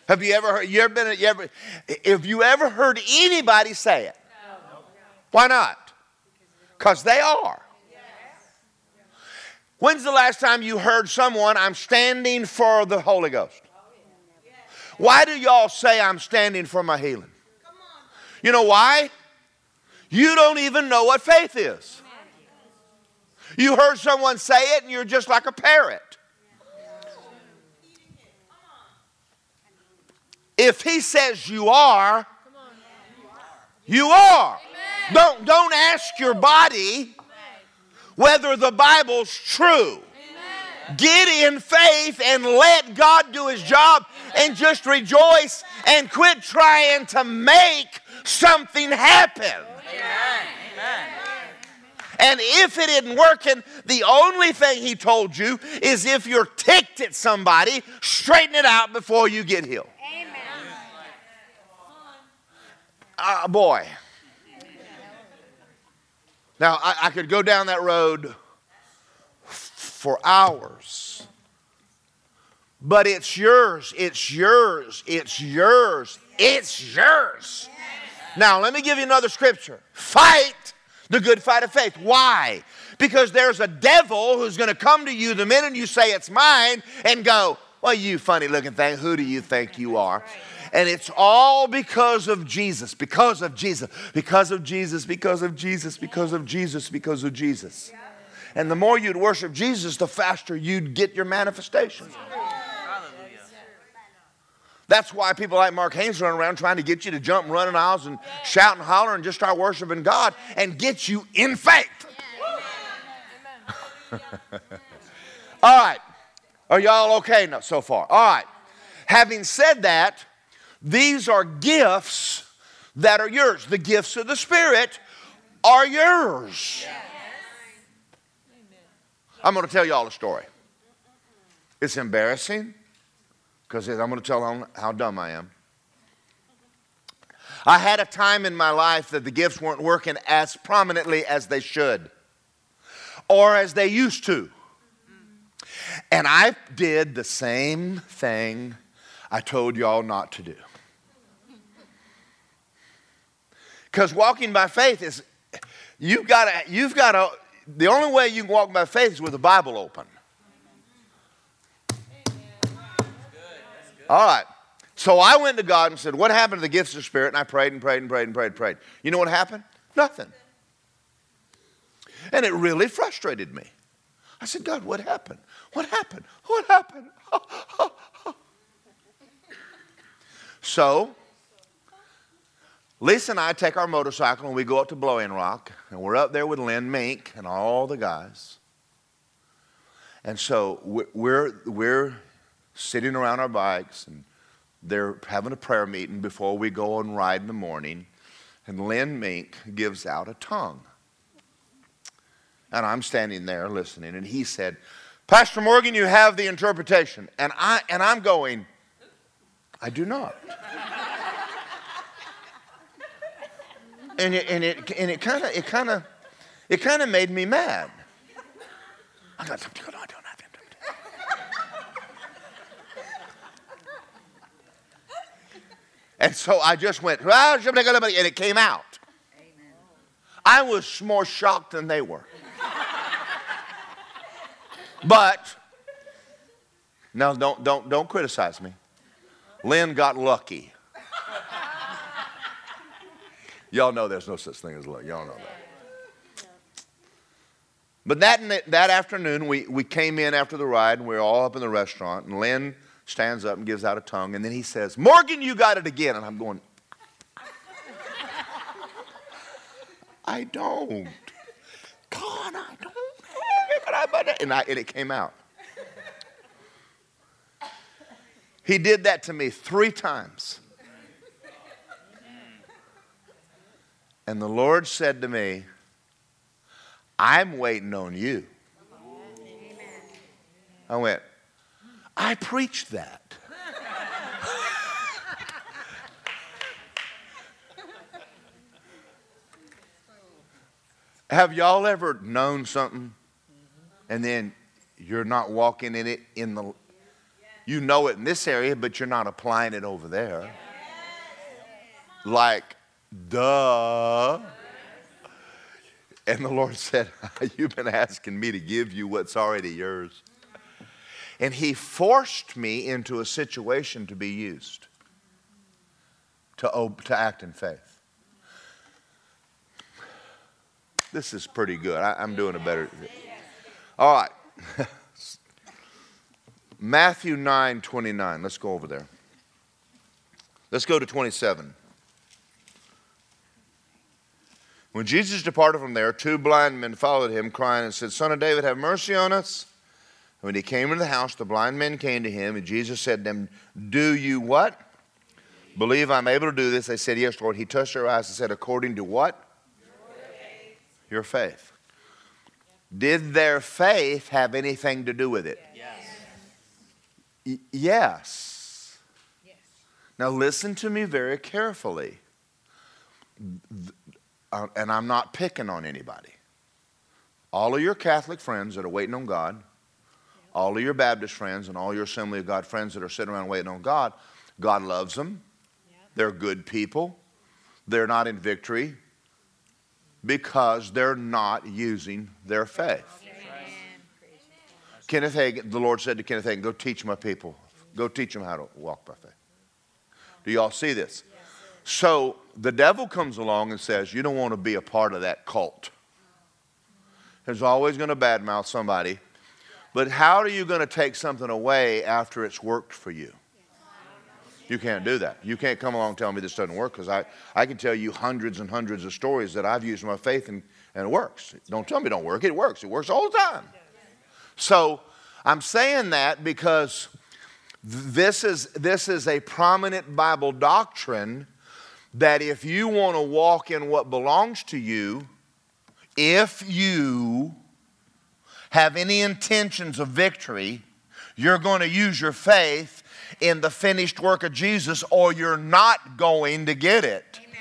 Have you ever heard, you ever been, you ever, have you ever heard anybody say it? No. Why not? Because they are. Yes. When's the last time you heard someone, I'm standing for the Holy Ghost? Why do y'all say I'm standing for my healing? You know why? You don't even know what faith is. You heard someone say it and you're just like a parrot. If he says you are, you are. Amen. Don't, don't ask your body whether the Bible's true. Amen. Get in faith and let God do His job and just rejoice and quit trying to make something happen. Amen. Amen. And if it isn't working, the only thing He told you is if you're ticked at somebody, straighten it out before you get healed. Amen. Uh, boy. Now, I, I could go down that road for hours. But it's yours. It's yours. It's yours. It's yours. Now, let me give you another scripture. Fight the good fight of faith. Why? Because there's a devil who's going to come to you the minute you say it's mine and go, well, you funny looking thing, who do you think you are? And it's all because of Jesus, because of Jesus, because of Jesus, because of Jesus, because of Jesus, because of Jesus. And the more you'd worship Jesus, the faster you'd get your manifestation. That's why people like Mark Haynes run around trying to get you to jump and run in aisles and yeah. shout and holler and just start worshiping God and get you in faith. Yeah. All right. Are y'all okay now so far? All right. Having said that, these are gifts that are yours. The gifts of the Spirit are yours. Yes. I'm going to tell y'all a story. It's embarrassing. Because I'm going to tell them how dumb I am. I had a time in my life that the gifts weren't working as prominently as they should. Or as they used to. And I did the same thing I told y'all not to do. Because walking by faith is, you've got to, you've got to, the only way you can walk by faith is with the Bible open. All right, so I went to God and said, what happened to the gifts of the Spirit? And I prayed and prayed and prayed and prayed and prayed. You know what happened? Nothing. And it really frustrated me. I said, God, what happened? What happened? What happened? Oh, oh, oh. So Lisa and I take our motorcycle and we go up to Blowing Rock. And we're up there with Lynn Mink and all the guys. And so we're... we're sitting around our bikes, and they're having a prayer meeting before we go and ride in the morning, and Lynn Mink gives out a tongue. And I'm standing there listening, and he said, Pastor Morgan, you have the interpretation. And, I, and I'm going, I do not. and it, and it, and it kind of it kind of, it kind of made me mad. I got something going on. And so I just went, and it came out. Amen. I was more shocked than they were. But Now, don't, don't, don't criticize me. Lynn got lucky. Y'all know there's no such thing as luck. Y'all know that. But that, that afternoon, we, we came in after the ride, and we were all up in the restaurant, and Lynn stands up and gives out a tongue, and then he says, "Morgan, you got it again." And I'm going, I don't. God, I don't. And, I, and it came out. He did that to me three times. And the Lord said to me, "I'm waiting on you." I went, I preached that. Have y'all ever known something and then you're not walking in it in the, you know it in this area, but you're not applying it over there? Like, duh. And the Lord said, "You've been asking me to give you what's already yours." And he forced me into a situation to be used, to, to act in faith. This is pretty good. I, I'm doing a better. All right. Matthew nine twenty-nine. Let's go over there. Let's go to twenty-seven. When Jesus departed from there, two blind men followed him, crying and said, "Son of David, have mercy on us." And when he came into the house, the blind men came to him, and Jesus said to them, "Do you what? Believe I'm able to do this?" They said, "Yes, Lord." He touched their eyes and said, "According to what? Your faith." Did their faith have anything to do with it? Yes. Yes. Yes. Yes. Now listen to me very carefully. And I'm not picking on anybody. All of your Catholic friends that are waiting on God, all of your Baptist friends and all your Assembly of God friends that are sitting around waiting on God, God loves them. They're good people. They're not in victory, because they're not using their faith. Amen. Kenneth Hagin, the Lord said to Kenneth Hagin, "Go teach my people. Go teach them how to walk by faith." Do y'all see this? So the devil comes along and says, "You don't want to be a part of that cult." There's always going to badmouth somebody. But how are you going to take something away after it's worked for you? You can't do that. You can't come along and tell me this doesn't work, because I, I can tell you hundreds and hundreds of stories that I've used my faith and, and it works. Don't tell me it don't work. It works. It works all the time. So I'm saying that because this is, this is a prominent Bible doctrine that if you want to walk in what belongs to you, if you have any intentions of victory, you're going to use your faith in the finished work of Jesus, or you're not going to get it. Amen.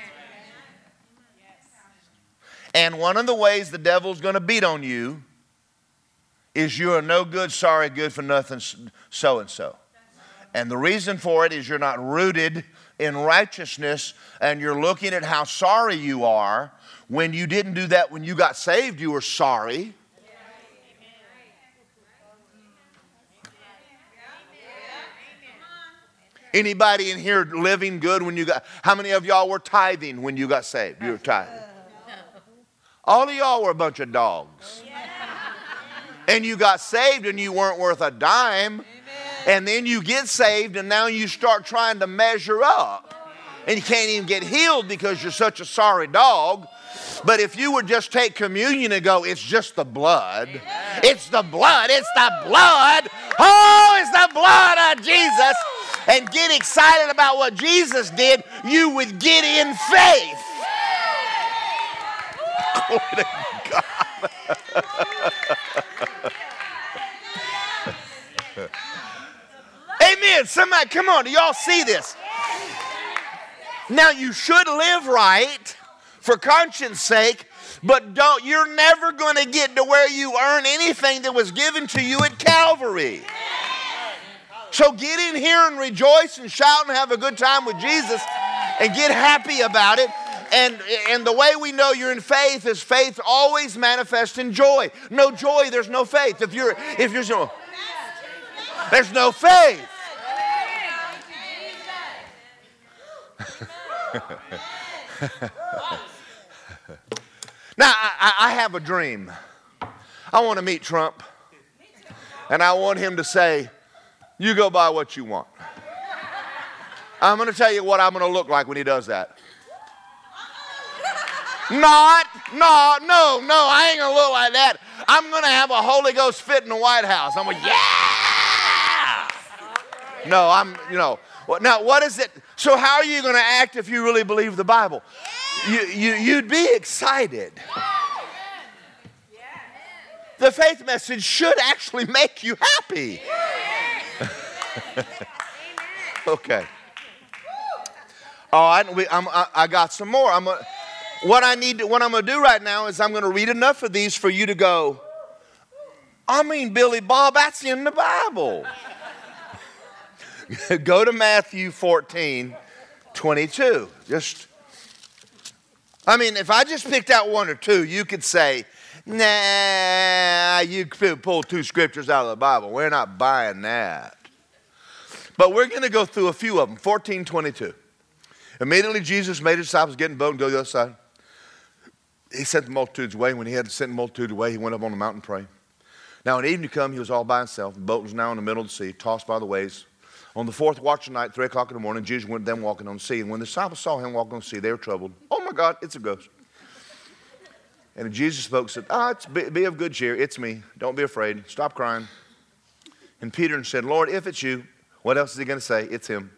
And one of the ways the devil's going to beat on you is you are no good, sorry, good for nothing, so-and-so. And the reason for it is you're not rooted in righteousness, and you're looking at how sorry you are. When you didn't do that when you got saved, you were sorry. Anybody in here living good when you got, how many of y'all were tithing when you got saved? You were tithing. All of y'all were a bunch of dogs. And you got saved and you weren't worth a dime. And then you get saved and now you start trying to measure up. And you can't even get healed because you're such a sorry dog. But if you would just take communion and go, "It's just the blood. It's the blood. It's the blood. Oh, it's the blood of Jesus." And get excited about what Jesus did, you would get in faith. Glory to God. Amen. Somebody, come on. Do y'all see this? Now, you should live right for conscience sake, but don't, you're never going to get to where you earn anything that was given to you at Calvary. So get in here and rejoice and shout and have a good time with Jesus and get happy about it. And, and the way we know you're in faith is faith always manifests in joy. No joy, there's no faith. If you're, if you're, There's no faith. Now, I, I have a dream. I want to meet Trump. And I want him to say, you go buy what you want. I'm going to tell you what I'm going to look like when he does that. Not, no, no, no, I ain't going to look like that. I'm going to have a Holy Ghost fit in the White House. I'm going, yeah! No, I'm, you know. Now, what is it? So how are you going to act if you really believe the Bible? You, you, you'd be excited. The faith message should actually make you happy. Okay. Oh, I, we, I'm, I, I got some more. I'm a, what I need, to, what I'm going to do right now is I'm going to read enough of these for you to go, I mean, Billy Bob, that's in the Bible. Go to Matthew fourteen twenty-two. Just, I mean, if I just picked out one or two, you could say, nah, you could pull two scriptures out of the Bible. We're not buying that. But we're going to go through a few of them. fourteen twenty-two. Immediately Jesus made his disciples get in the boat and go to the other side. He sent the multitudes away. When he had sent the multitude away, he went up on the mountain to pray. Now when evening came, he was all by himself. The boat was now in the middle of the sea, tossed by the waves. On the fourth watch of the night, three o'clock in the morning, Jesus went down walking on the sea. And when the disciples saw him walking on the sea, they were troubled. Oh my God, it's a ghost. And Jesus spoke and said, ah, it's, be, be of good cheer. It's me. Don't be afraid. Stop crying. And Peter said, Lord, if it's you, what else is he going to say? It's him.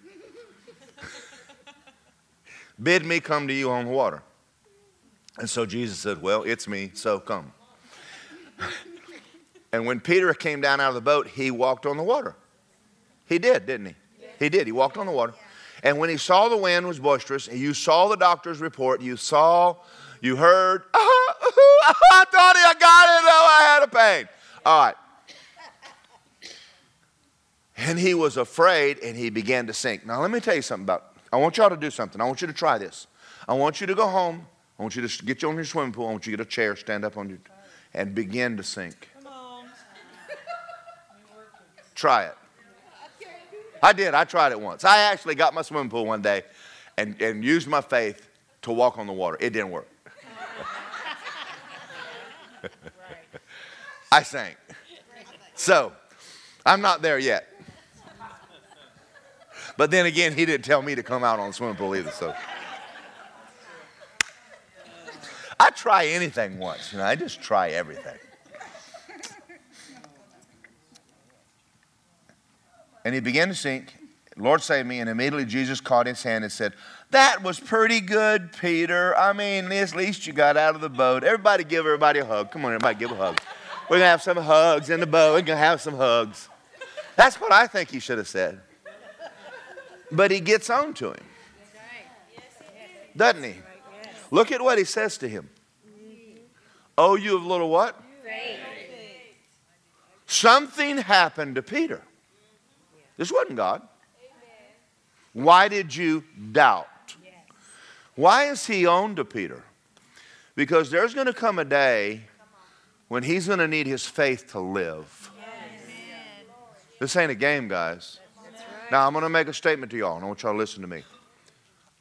Bid me come to you on the water. And so Jesus said, well, it's me, so come. And when Peter came down out of the boat, he walked on the water. He did, didn't he? Yeah. He did. He walked on the water. Yeah. And when he saw the wind was boisterous, and you saw the doctor's report, you saw, you heard, oh, oh, oh, I thought I got it, oh, I had a pain. All right. And he was afraid, and he began to sink. Now, let me tell you something about, I want y'all to do something. I want you to try this. I want you to go home. I want you to get you on your swimming pool. I want you to get a chair, stand up on your, and begin to sink. Come on. Try it. I did. I tried it once. I actually got my swimming pool one day and, and used my faith to walk on the water. It didn't work. I sank. So, I'm not there yet. But then again, he didn't tell me to come out on the swimming pool either, so. I try anything once, you know, I just try everything. And he began to sink, Lord save me, and immediately Jesus caught his hand and said, that was pretty good, Peter. I mean, at least you got out of the boat. Everybody give everybody a hug. Come on, everybody give a hug. We're going to have some hugs in the boat. We're going to have some hugs. That's what I think he should have said. But he gets on to him, doesn't he? Look at what he says to him. Oh, you of little what? Faith. Something happened to Peter. This wasn't God. Why did you doubt? Why is he on to Peter? Because there's going to come a day when he's going to need his faith to live. This ain't a game, guys. Now, I'm going to make a statement to y'all, and I want y'all to listen to me.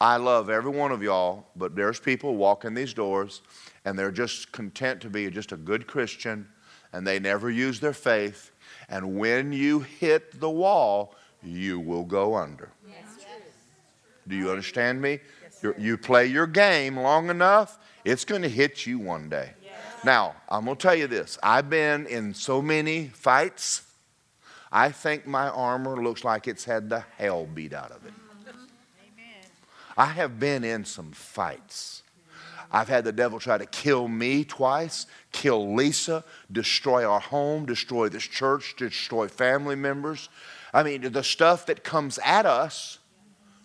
I love every one of y'all, but there's people walking these doors, and they're just content to be just a good Christian, and they never use their faith. And when you hit the wall, you will go under. Yes. Do you understand me? You're, you play your game long enough, it's going to hit you one day. Yes. Now, I'm going to tell you this. I've been in so many fights. I think my armor looks like it's had the hell beat out of it. Amen. I have been in some fights. I've had the devil try to kill me twice, kill Lisa, destroy our home, destroy this church, destroy family members. I mean, the stuff that comes at us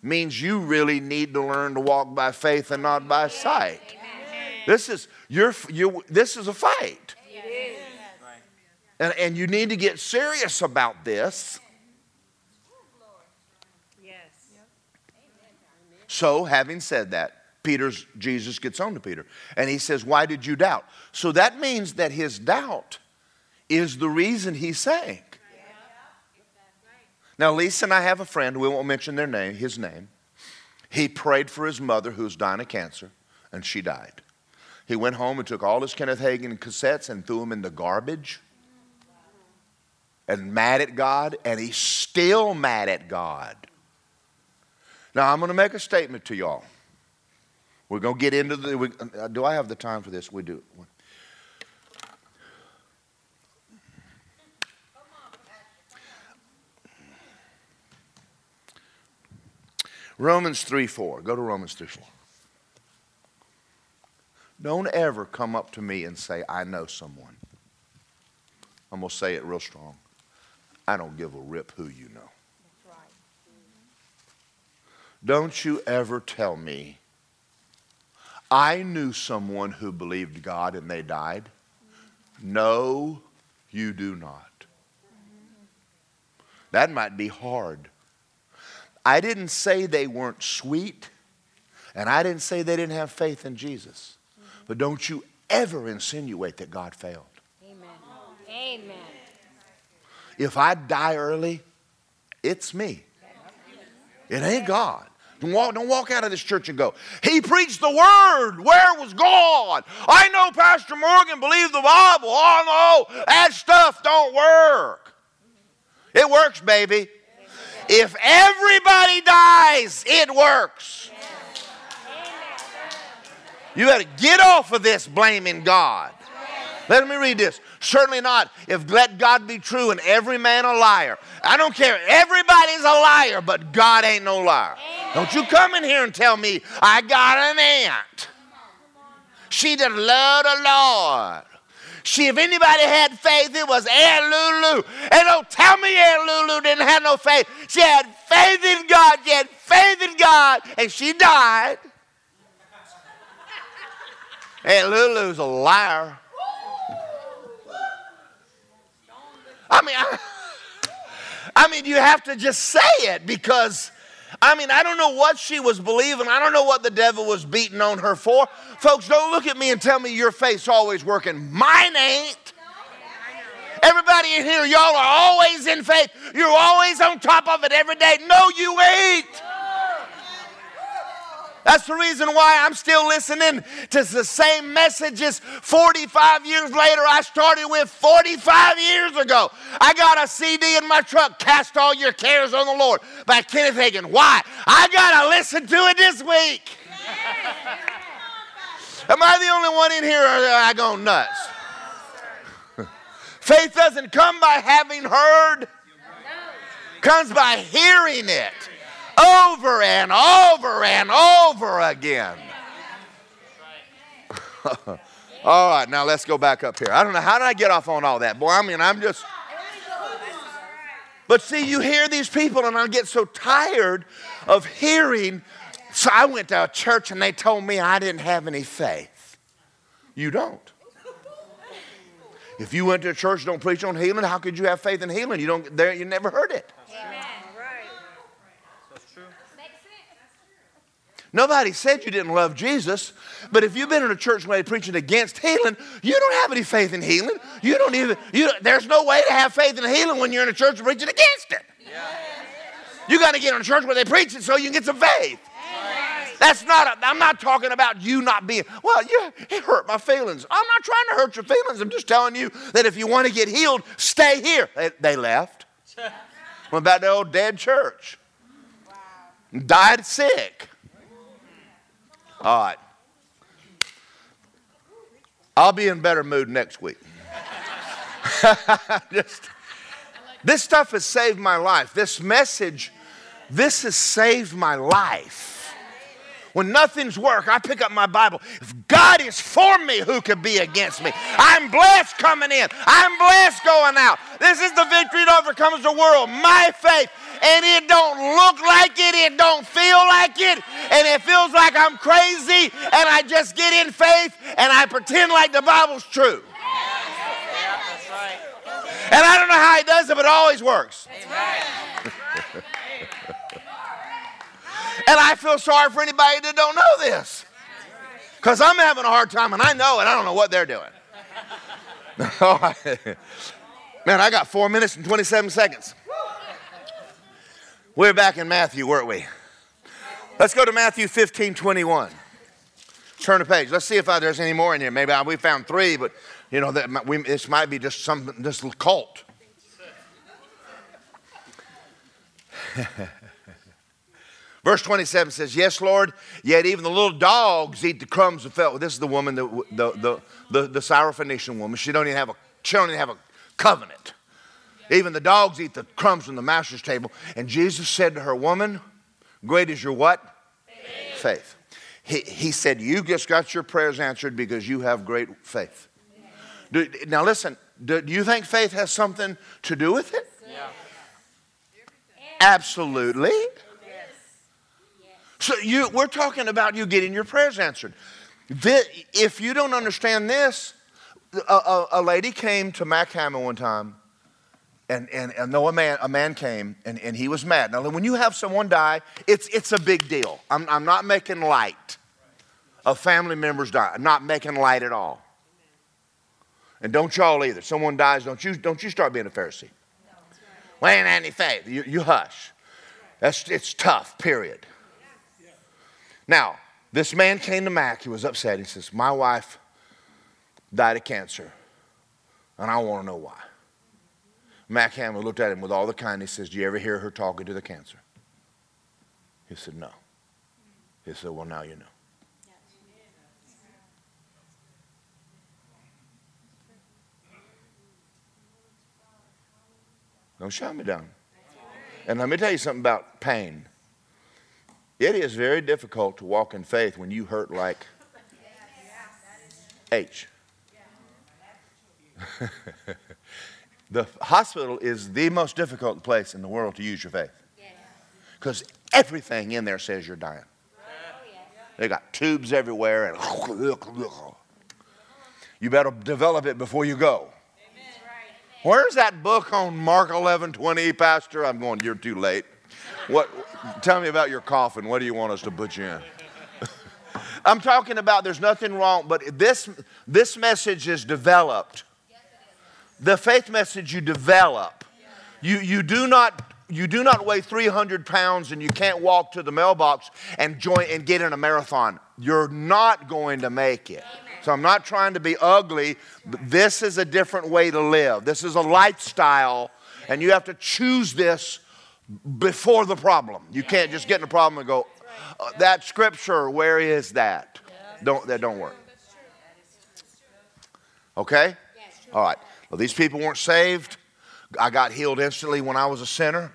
means you really need to learn to walk by faith and not by sight. Amen. This is your, your, this is a fight. And, and you need to get serious about this. Yes. So having said that, Peter's, Jesus gets on to Peter. And he says, why did you doubt? So that means that his doubt is the reason he sank. Yeah. Now, Lisa and I have a friend, we won't mention their name, his name. He prayed for his mother, who was dying of cancer, and she died. He went home and took all his Kenneth Hagin cassettes and threw them in the garbage. And mad at God, and he's still mad at God. Now, I'm going to make a statement to y'all. We're going to get into the... We, do I have the time for this? We do. Romans three four. Go to Romans three four. Don't ever come up to me and say, I know someone. I'm going to say it real strong. I don't give a rip who you know. That's right. Mm-hmm. Don't you ever tell me, I knew someone who believed God and they died. Mm-hmm. No, you do not. Mm-hmm. That might be hard. I didn't say they weren't sweet, and I didn't say they didn't have faith in Jesus. Mm-hmm. But don't you ever insinuate that God failed. Amen. If I die early, it's me. It ain't God. Don't walk, don't walk out of this church and go, he preached the word. Where was God? I know Pastor Morgan believed the Bible. Oh, no, that stuff don't work. It works, baby. If everybody dies, it works. You got to get off of this blaming God. Let me read this. Certainly not if let God be true and every man a liar. I don't care. Everybody's a liar, but God ain't no liar. Amen. Don't you come in here and tell me I got an aunt. She did love the Lord. She, if anybody had faith, it was Aunt Lulu. And don't tell me Aunt Lulu didn't have no faith. She had faith in God. She had faith in God, and she died. Aunt Lulu's a liar. I mean, I, I mean, you have to just say it because, I mean, I don't know what she was believing. I don't know what the devil was beating on her for. Folks, don't look at me and tell me your faith's always working. Mine ain't. Everybody in here, y'all are always in faith. You're always on top of it every day. No, you ain't. That's the reason why I'm still listening to the same messages forty-five years later. I started with forty-five years ago. I got a C D in my truck, Cast All Your Cares on the Lord by Kenneth Hagin. Why? I got to listen to it this week. Am I the only one in here or am I going nuts? Faith doesn't come by having heard. It comes by hearing it. Over and over and over again. All right, now let's go back up here. I don't know, how did I get off on all that? Boy, I mean, I'm just... But see, you hear these people, and I get so tired of hearing. So I went to a church, and they told me I didn't have any faith. You don't. If you went to a church don't preach on healing, how could you have faith in healing? You don't. There, you never heard it. Amen. Nobody said you didn't love Jesus, but if you've been in a church where they're preaching against healing, you don't have any faith in healing. You don't even, you, there's no way to have faith in healing when you're in a church preaching against it. Yeah. You got to get in a church where they preach it so you can get some faith. Right. That's not, a, I'm not talking about you not being, well, you, it hurt my feelings. I'm not trying to hurt your feelings. I'm just telling you that if you want to get healed, stay here. They, they left. Went back to the old dead church. Wow. Died sick. All right. I'll be in better mood next week. Just, this stuff has saved my life. This message, this has saved my life. When nothing's work, I pick up my Bible. If God is for me, who could be against me? I'm blessed coming in. I'm blessed going out. This is the victory that overcomes the world. My faith. And it don't look like it, it don't feel like it, and it feels like I'm crazy, and I just get in faith, and I pretend like the Bible's true. Yeah, that's right. And I don't know how he does it, but it always works. Amen. And I feel sorry for anybody that don't know this, because I'm having a hard time, and I know it. I don't know what they're doing. Man, I got four minutes and twenty-seven seconds. We're back in Matthew, weren't we? Let's go to Matthew fifteen twenty-one. Turn the page. Let's see if I, there's any more in here. Maybe I, we found three, but you know that we, this might be just some this little cult. Verse twenty-seven says, "Yes, Lord. Yet even the little dogs eat the crumbs of fell." This is the woman, the the the the, the Syrophoenician woman. She don't even have a she don't even have a covenant. Even the dogs eat the crumbs from the master's table. And Jesus said to her, "Woman, great is your what? Faith." Faith. He, he said, you just got your prayers answered because you have great faith. Yeah. Do, now listen, do, do you think faith has something to do with it? Yeah. Absolutely. Yes. So you, we're talking about you getting your prayers answered. This, if you don't understand this, a, a, a lady came to Mack Hammond one time. And, and, and no, a man, a man came, and, and he was mad. Now, when you have someone die, it's, it's a big deal. I'm, I'm not making light of family members die. I'm not making light at all. And don't y'all either. Someone dies, don't you, don't you start being a Pharisee. Well, ain't any faith. You, you hush. That's, it's tough, period. Now, this man came to Mac. He was upset. He says, my wife died of cancer, and I want to know why. Mack Hammond looked at him with all the kindness. He says, do you ever hear her talking to the cancer? He said, no. He said, well, now you know. Don't shut me down. And let me tell you something about pain. It is very difficult to walk in faith when you hurt like H. The hospital is the most difficult place in the world to use your faith. Because everything in there says you're dying. They got tubes everywhere. And you better develop it before you go. Where's that book on Mark eleven twenty, Pastor? I'm going, you're too late. What? Tell me about your coffin. What do you want us to put you in? I'm talking about there's nothing wrong, but this, this message is developed. The faith message you develop. You, you, do not, you do not weigh three hundred pounds and you can't walk to the mailbox and, join, and get in a marathon. You're not going to make it. So I'm not trying to be ugly, but this is a different way to live. This is a lifestyle, and you have to choose this before the problem. You can't just get in the problem and go, uh, that scripture, where is that? Don't, that don't work. Okay? All right. Well, these people weren't saved. I got healed instantly when I was a sinner.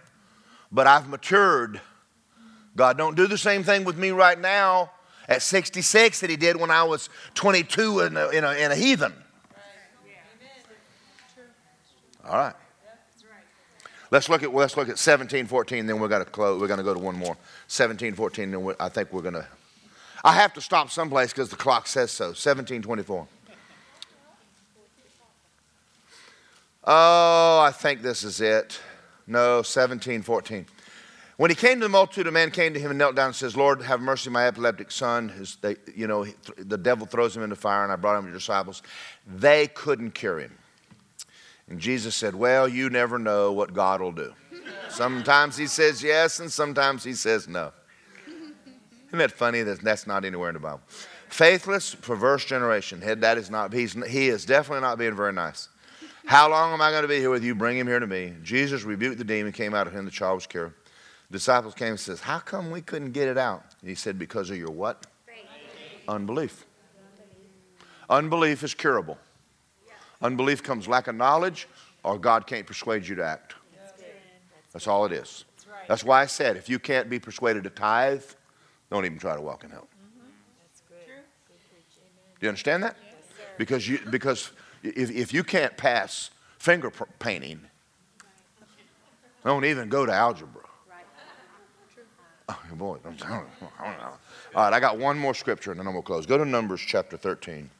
But I've matured. God don't do the same thing with me right now at sixty-six that he did when I was twenty-two in a, in a, in a heathen. All right. Let's look at, well, let's look at seventeen fourteen, then we're going to close. We're going to go to one more. seventeen fourteen, then we, I think we're going to. I have to stop someplace because the clock says so. seventeen twenty-four. Oh, I think this is it. No, seventeen fourteen. When he came to the multitude, a man came to him and knelt down and says, Lord, have mercy on my epileptic son. His, they, you know, th the devil throws him into fire, and I brought him to your disciples. They couldn't cure him. And Jesus said, well, you never know what God will do. Sometimes he says yes, and sometimes he says no. Isn't that funny? That that's not anywhere in the Bible. Faithless, perverse generation. That is not, he's, he is definitely not being very nice. How long am I going to be here with you? Bring him here to me. Jesus rebuked the demon, came out of him, the child was cured. The disciples came and says, how come we couldn't get it out? And he said, because of your what? Faith. Unbelief. Unbelief is curable. Unbelief comes lack of knowledge, or God can't persuade you to act. That's all it is. That's why I said, if you can't be persuaded to tithe, don't even try to walk in help. Do you understand that? Because you, because... If, if you can't pass finger painting, don't even go to algebra. Oh, boy. I don't know. All right, I got one more scripture and then I'm going to close. Go to Numbers chapter thirteen.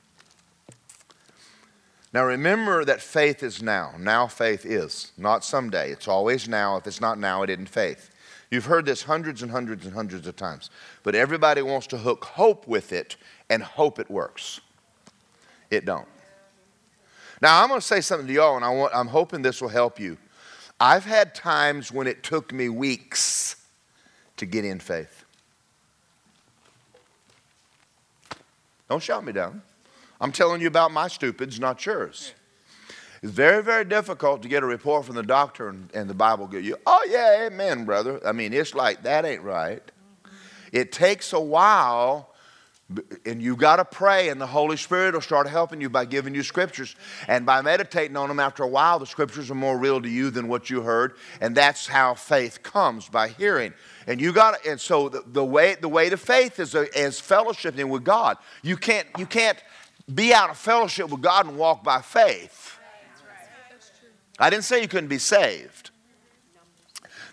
Now, remember that faith is now. Now faith is, not someday. It's always now. If it's not now, it isn't faith. You've heard this hundreds and hundreds and hundreds of times, but everybody wants to hook hope with it and hope it works. It don't. Now, I'm going to say something to y'all, and I want, I'm hoping this will help you. I've had times when it took me weeks to get in faith. Don't shout me down. I'm telling you about my stupids, not yours. It's very, very difficult to get a report from the doctor and, and the Bible gives you, oh yeah, amen, brother. I mean, it's like, that ain't right. It takes a while, and you got to pray, and the Holy Spirit will start helping you by giving you scriptures. And by meditating on them, after a while, the scriptures are more real to you than what you heard. And that's how faith comes, by hearing. And you got to, and so the, the way the way to faith is, a, is fellowshipping with God. You can't, you can't be out of fellowship with God and walk by faith. I didn't say you couldn't be saved.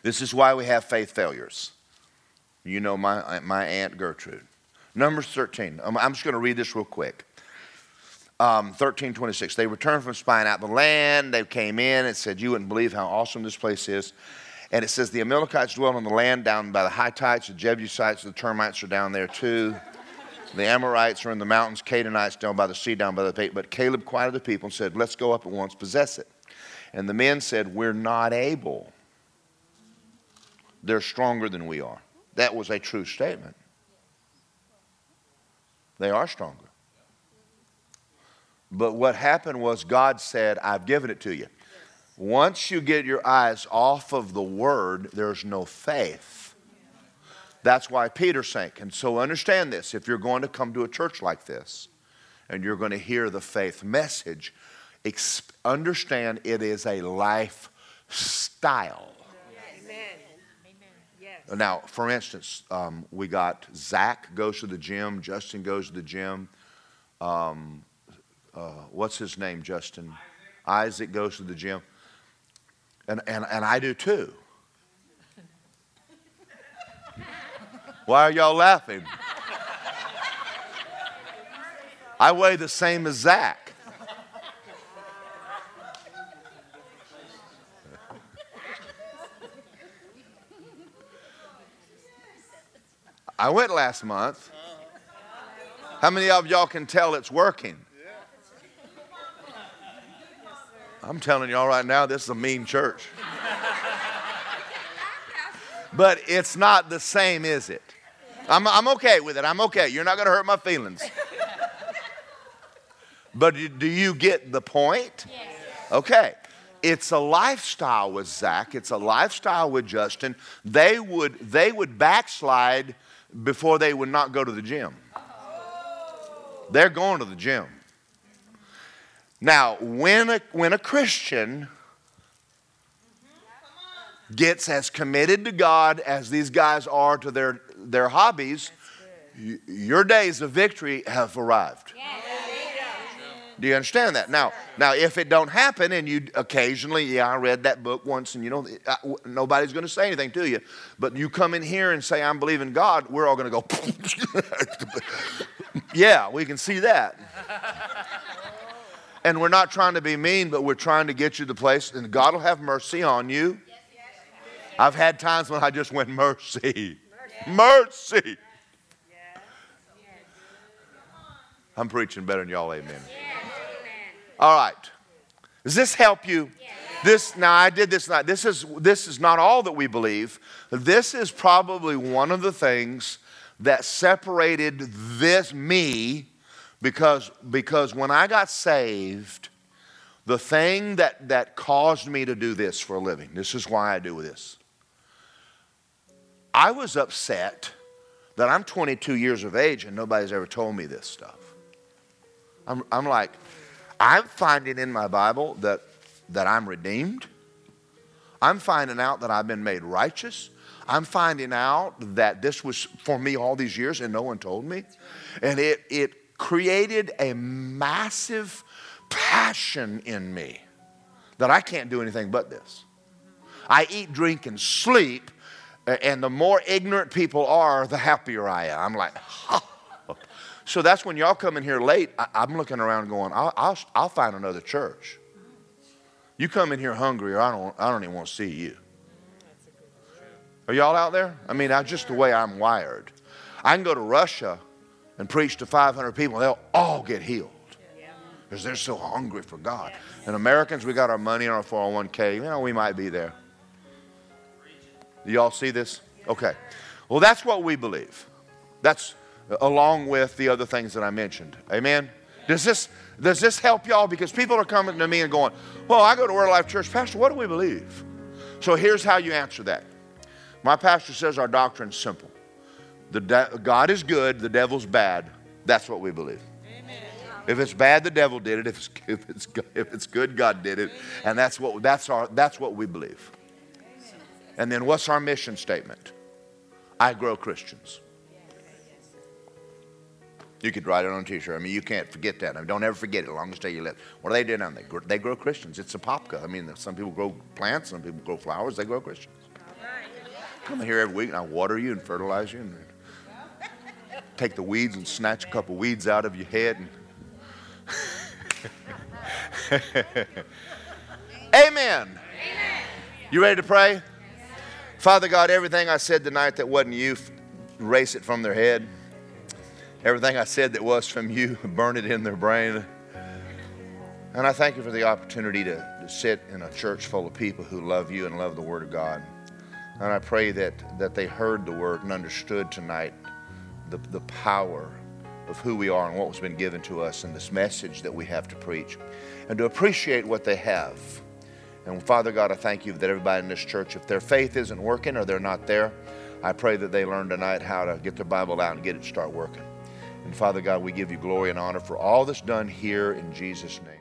This is why we have faith failures. You know my, my Aunt Gertrude. Numbers thirteen. I'm just going to read this real quick. Um, thirteen twenty-six. They returned from spying out the land. They came in. It said, you wouldn't believe how awesome this place is. And it says, the Amalekites dwell on the land down by the Hittites, the Jebusites, the termites are down there too. The Amorites are in the mountains, Canaanites down by the sea, down by the bay. But Caleb quieted the people and said, let's go up at once, possess it. And the men said, we're not able. They're stronger than we are. That was a true statement. They are stronger. But what happened was God said, I've given it to you. Once you get your eyes off of the word, there's no faith. That's why Peter sank. And so understand this. If you're going to come to a church like this and you're going to hear the faith message, understand it is a lifestyle. Now, for instance, um, we got Zach goes to the gym. Justin goes to the gym. Um, uh, what's his name, Justin? Isaac. Isaac goes to the gym. And, and, and I do too. Why are y'all laughing? I weigh the same as Zach. I went last month. How many of y'all can tell it's working? I'm telling y'all right now, this is a mean church. But it's not the same, is it? I'm, I'm okay with it. I'm okay. You're not going to hurt my feelings. But do you get the point? Okay. It's a lifestyle with Zach. It's a lifestyle with Justin. They would, they would backslide before they would not go to the gym. They're going to the gym. Now, when a, when a Christian gets as committed to God as these guys are to their, their hobbies, y your days of victory have arrived. Yes. Do you understand that? Now, now, if it don't happen and you occasionally, yeah, I read that book once and you know, I, nobody's going to say anything to you. But you come in here and say, I'm believing God, we're all going to go, yeah, we can see that. And we're not trying to be mean, but we're trying to get you to the place and God will have mercy on you. I've had times when I just went, mercy, mercy. I'm preaching better than y'all, amen. All right. Does this help you? Yes. This, now, I did this. Not, this, is, this is not all that we believe. This is probably one of the things that separated this, me, because, because when I got saved, the thing that, that caused me to do this for a living, this is why I do this. I was upset that I'm twenty-two years of age and nobody's ever told me this stuff. I'm, I'm like... I'm finding in my Bible that, that I'm redeemed. I'm finding out that I've been made righteous. I'm finding out that this was for me all these years and no one told me. And it, it created a massive passion in me that I can't do anything but this. I eat, drink, and sleep, and the more ignorant people are, the happier I am. I'm like, ha. So that's when y'all come in here late, I, I'm looking around going, I'll, I'll, I'll find another church. You come in here hungry, or I don't, I don't even want to see you. Are y'all out there? I mean, I, just the way I'm wired. I can go to Russia and preach to five hundred people. They'll all get healed because they're so hungry for God. And Americans, we got our money in our four oh one K. You know, we might be there. Do you all see this? Okay. Well, that's what we believe. That's along with the other things that I mentioned. Amen? Does this, does this help y'all? Because people are coming to me and going, well, I go to Word Life Church. Pastor, what do we believe? So here's how you answer that. My pastor says our doctrine's simple. The God is good, the devil's bad. That's what we believe. Amen. If it's bad, the devil did it. If it's, if it's, if it's good, God did it. Amen. And that's what, that's our, that's what we believe. Amen. And then what's our mission statement? I grow Christians. You could write it on a t-shirt. I mean, you can't forget that. I mean, don't ever forget it, as long as they you live. What do they do now? They grow, they grow Christians. It's a popka. I mean, some people grow plants, some people grow flowers. They grow Christians. I come here every week and I water you and fertilize you and take the weeds and snatch a couple weeds out of your head. And Amen. Amen. You ready to pray? Yes. Father God, everything I said tonight that wasn't you, erase it from their head. Everything I said that was from you, burn it in their brain. And I thank you for the opportunity to, to sit in a church full of people who love you and love the Word of God. And I pray that, that they heard the Word and understood tonight the, the power of who we are and what was been given to us and this message that we have to preach and to appreciate what they have. And Father God, I thank you that everybody in this church, if their faith isn't working or they're not there, I pray that they learn tonight how to get their Bible out and get it to start working. And Father God, we give you glory and honor for all that's done here in Jesus' name.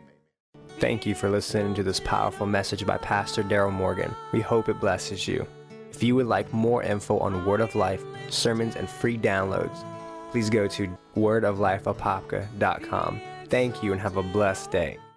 Amen. Thank you for listening to this powerful message by Pastor Daryl Morgan. We hope it blesses you. If you would like more info on Word of Life, sermons, and free downloads, please go to word of life apopka dot com. Thank you and have a blessed day.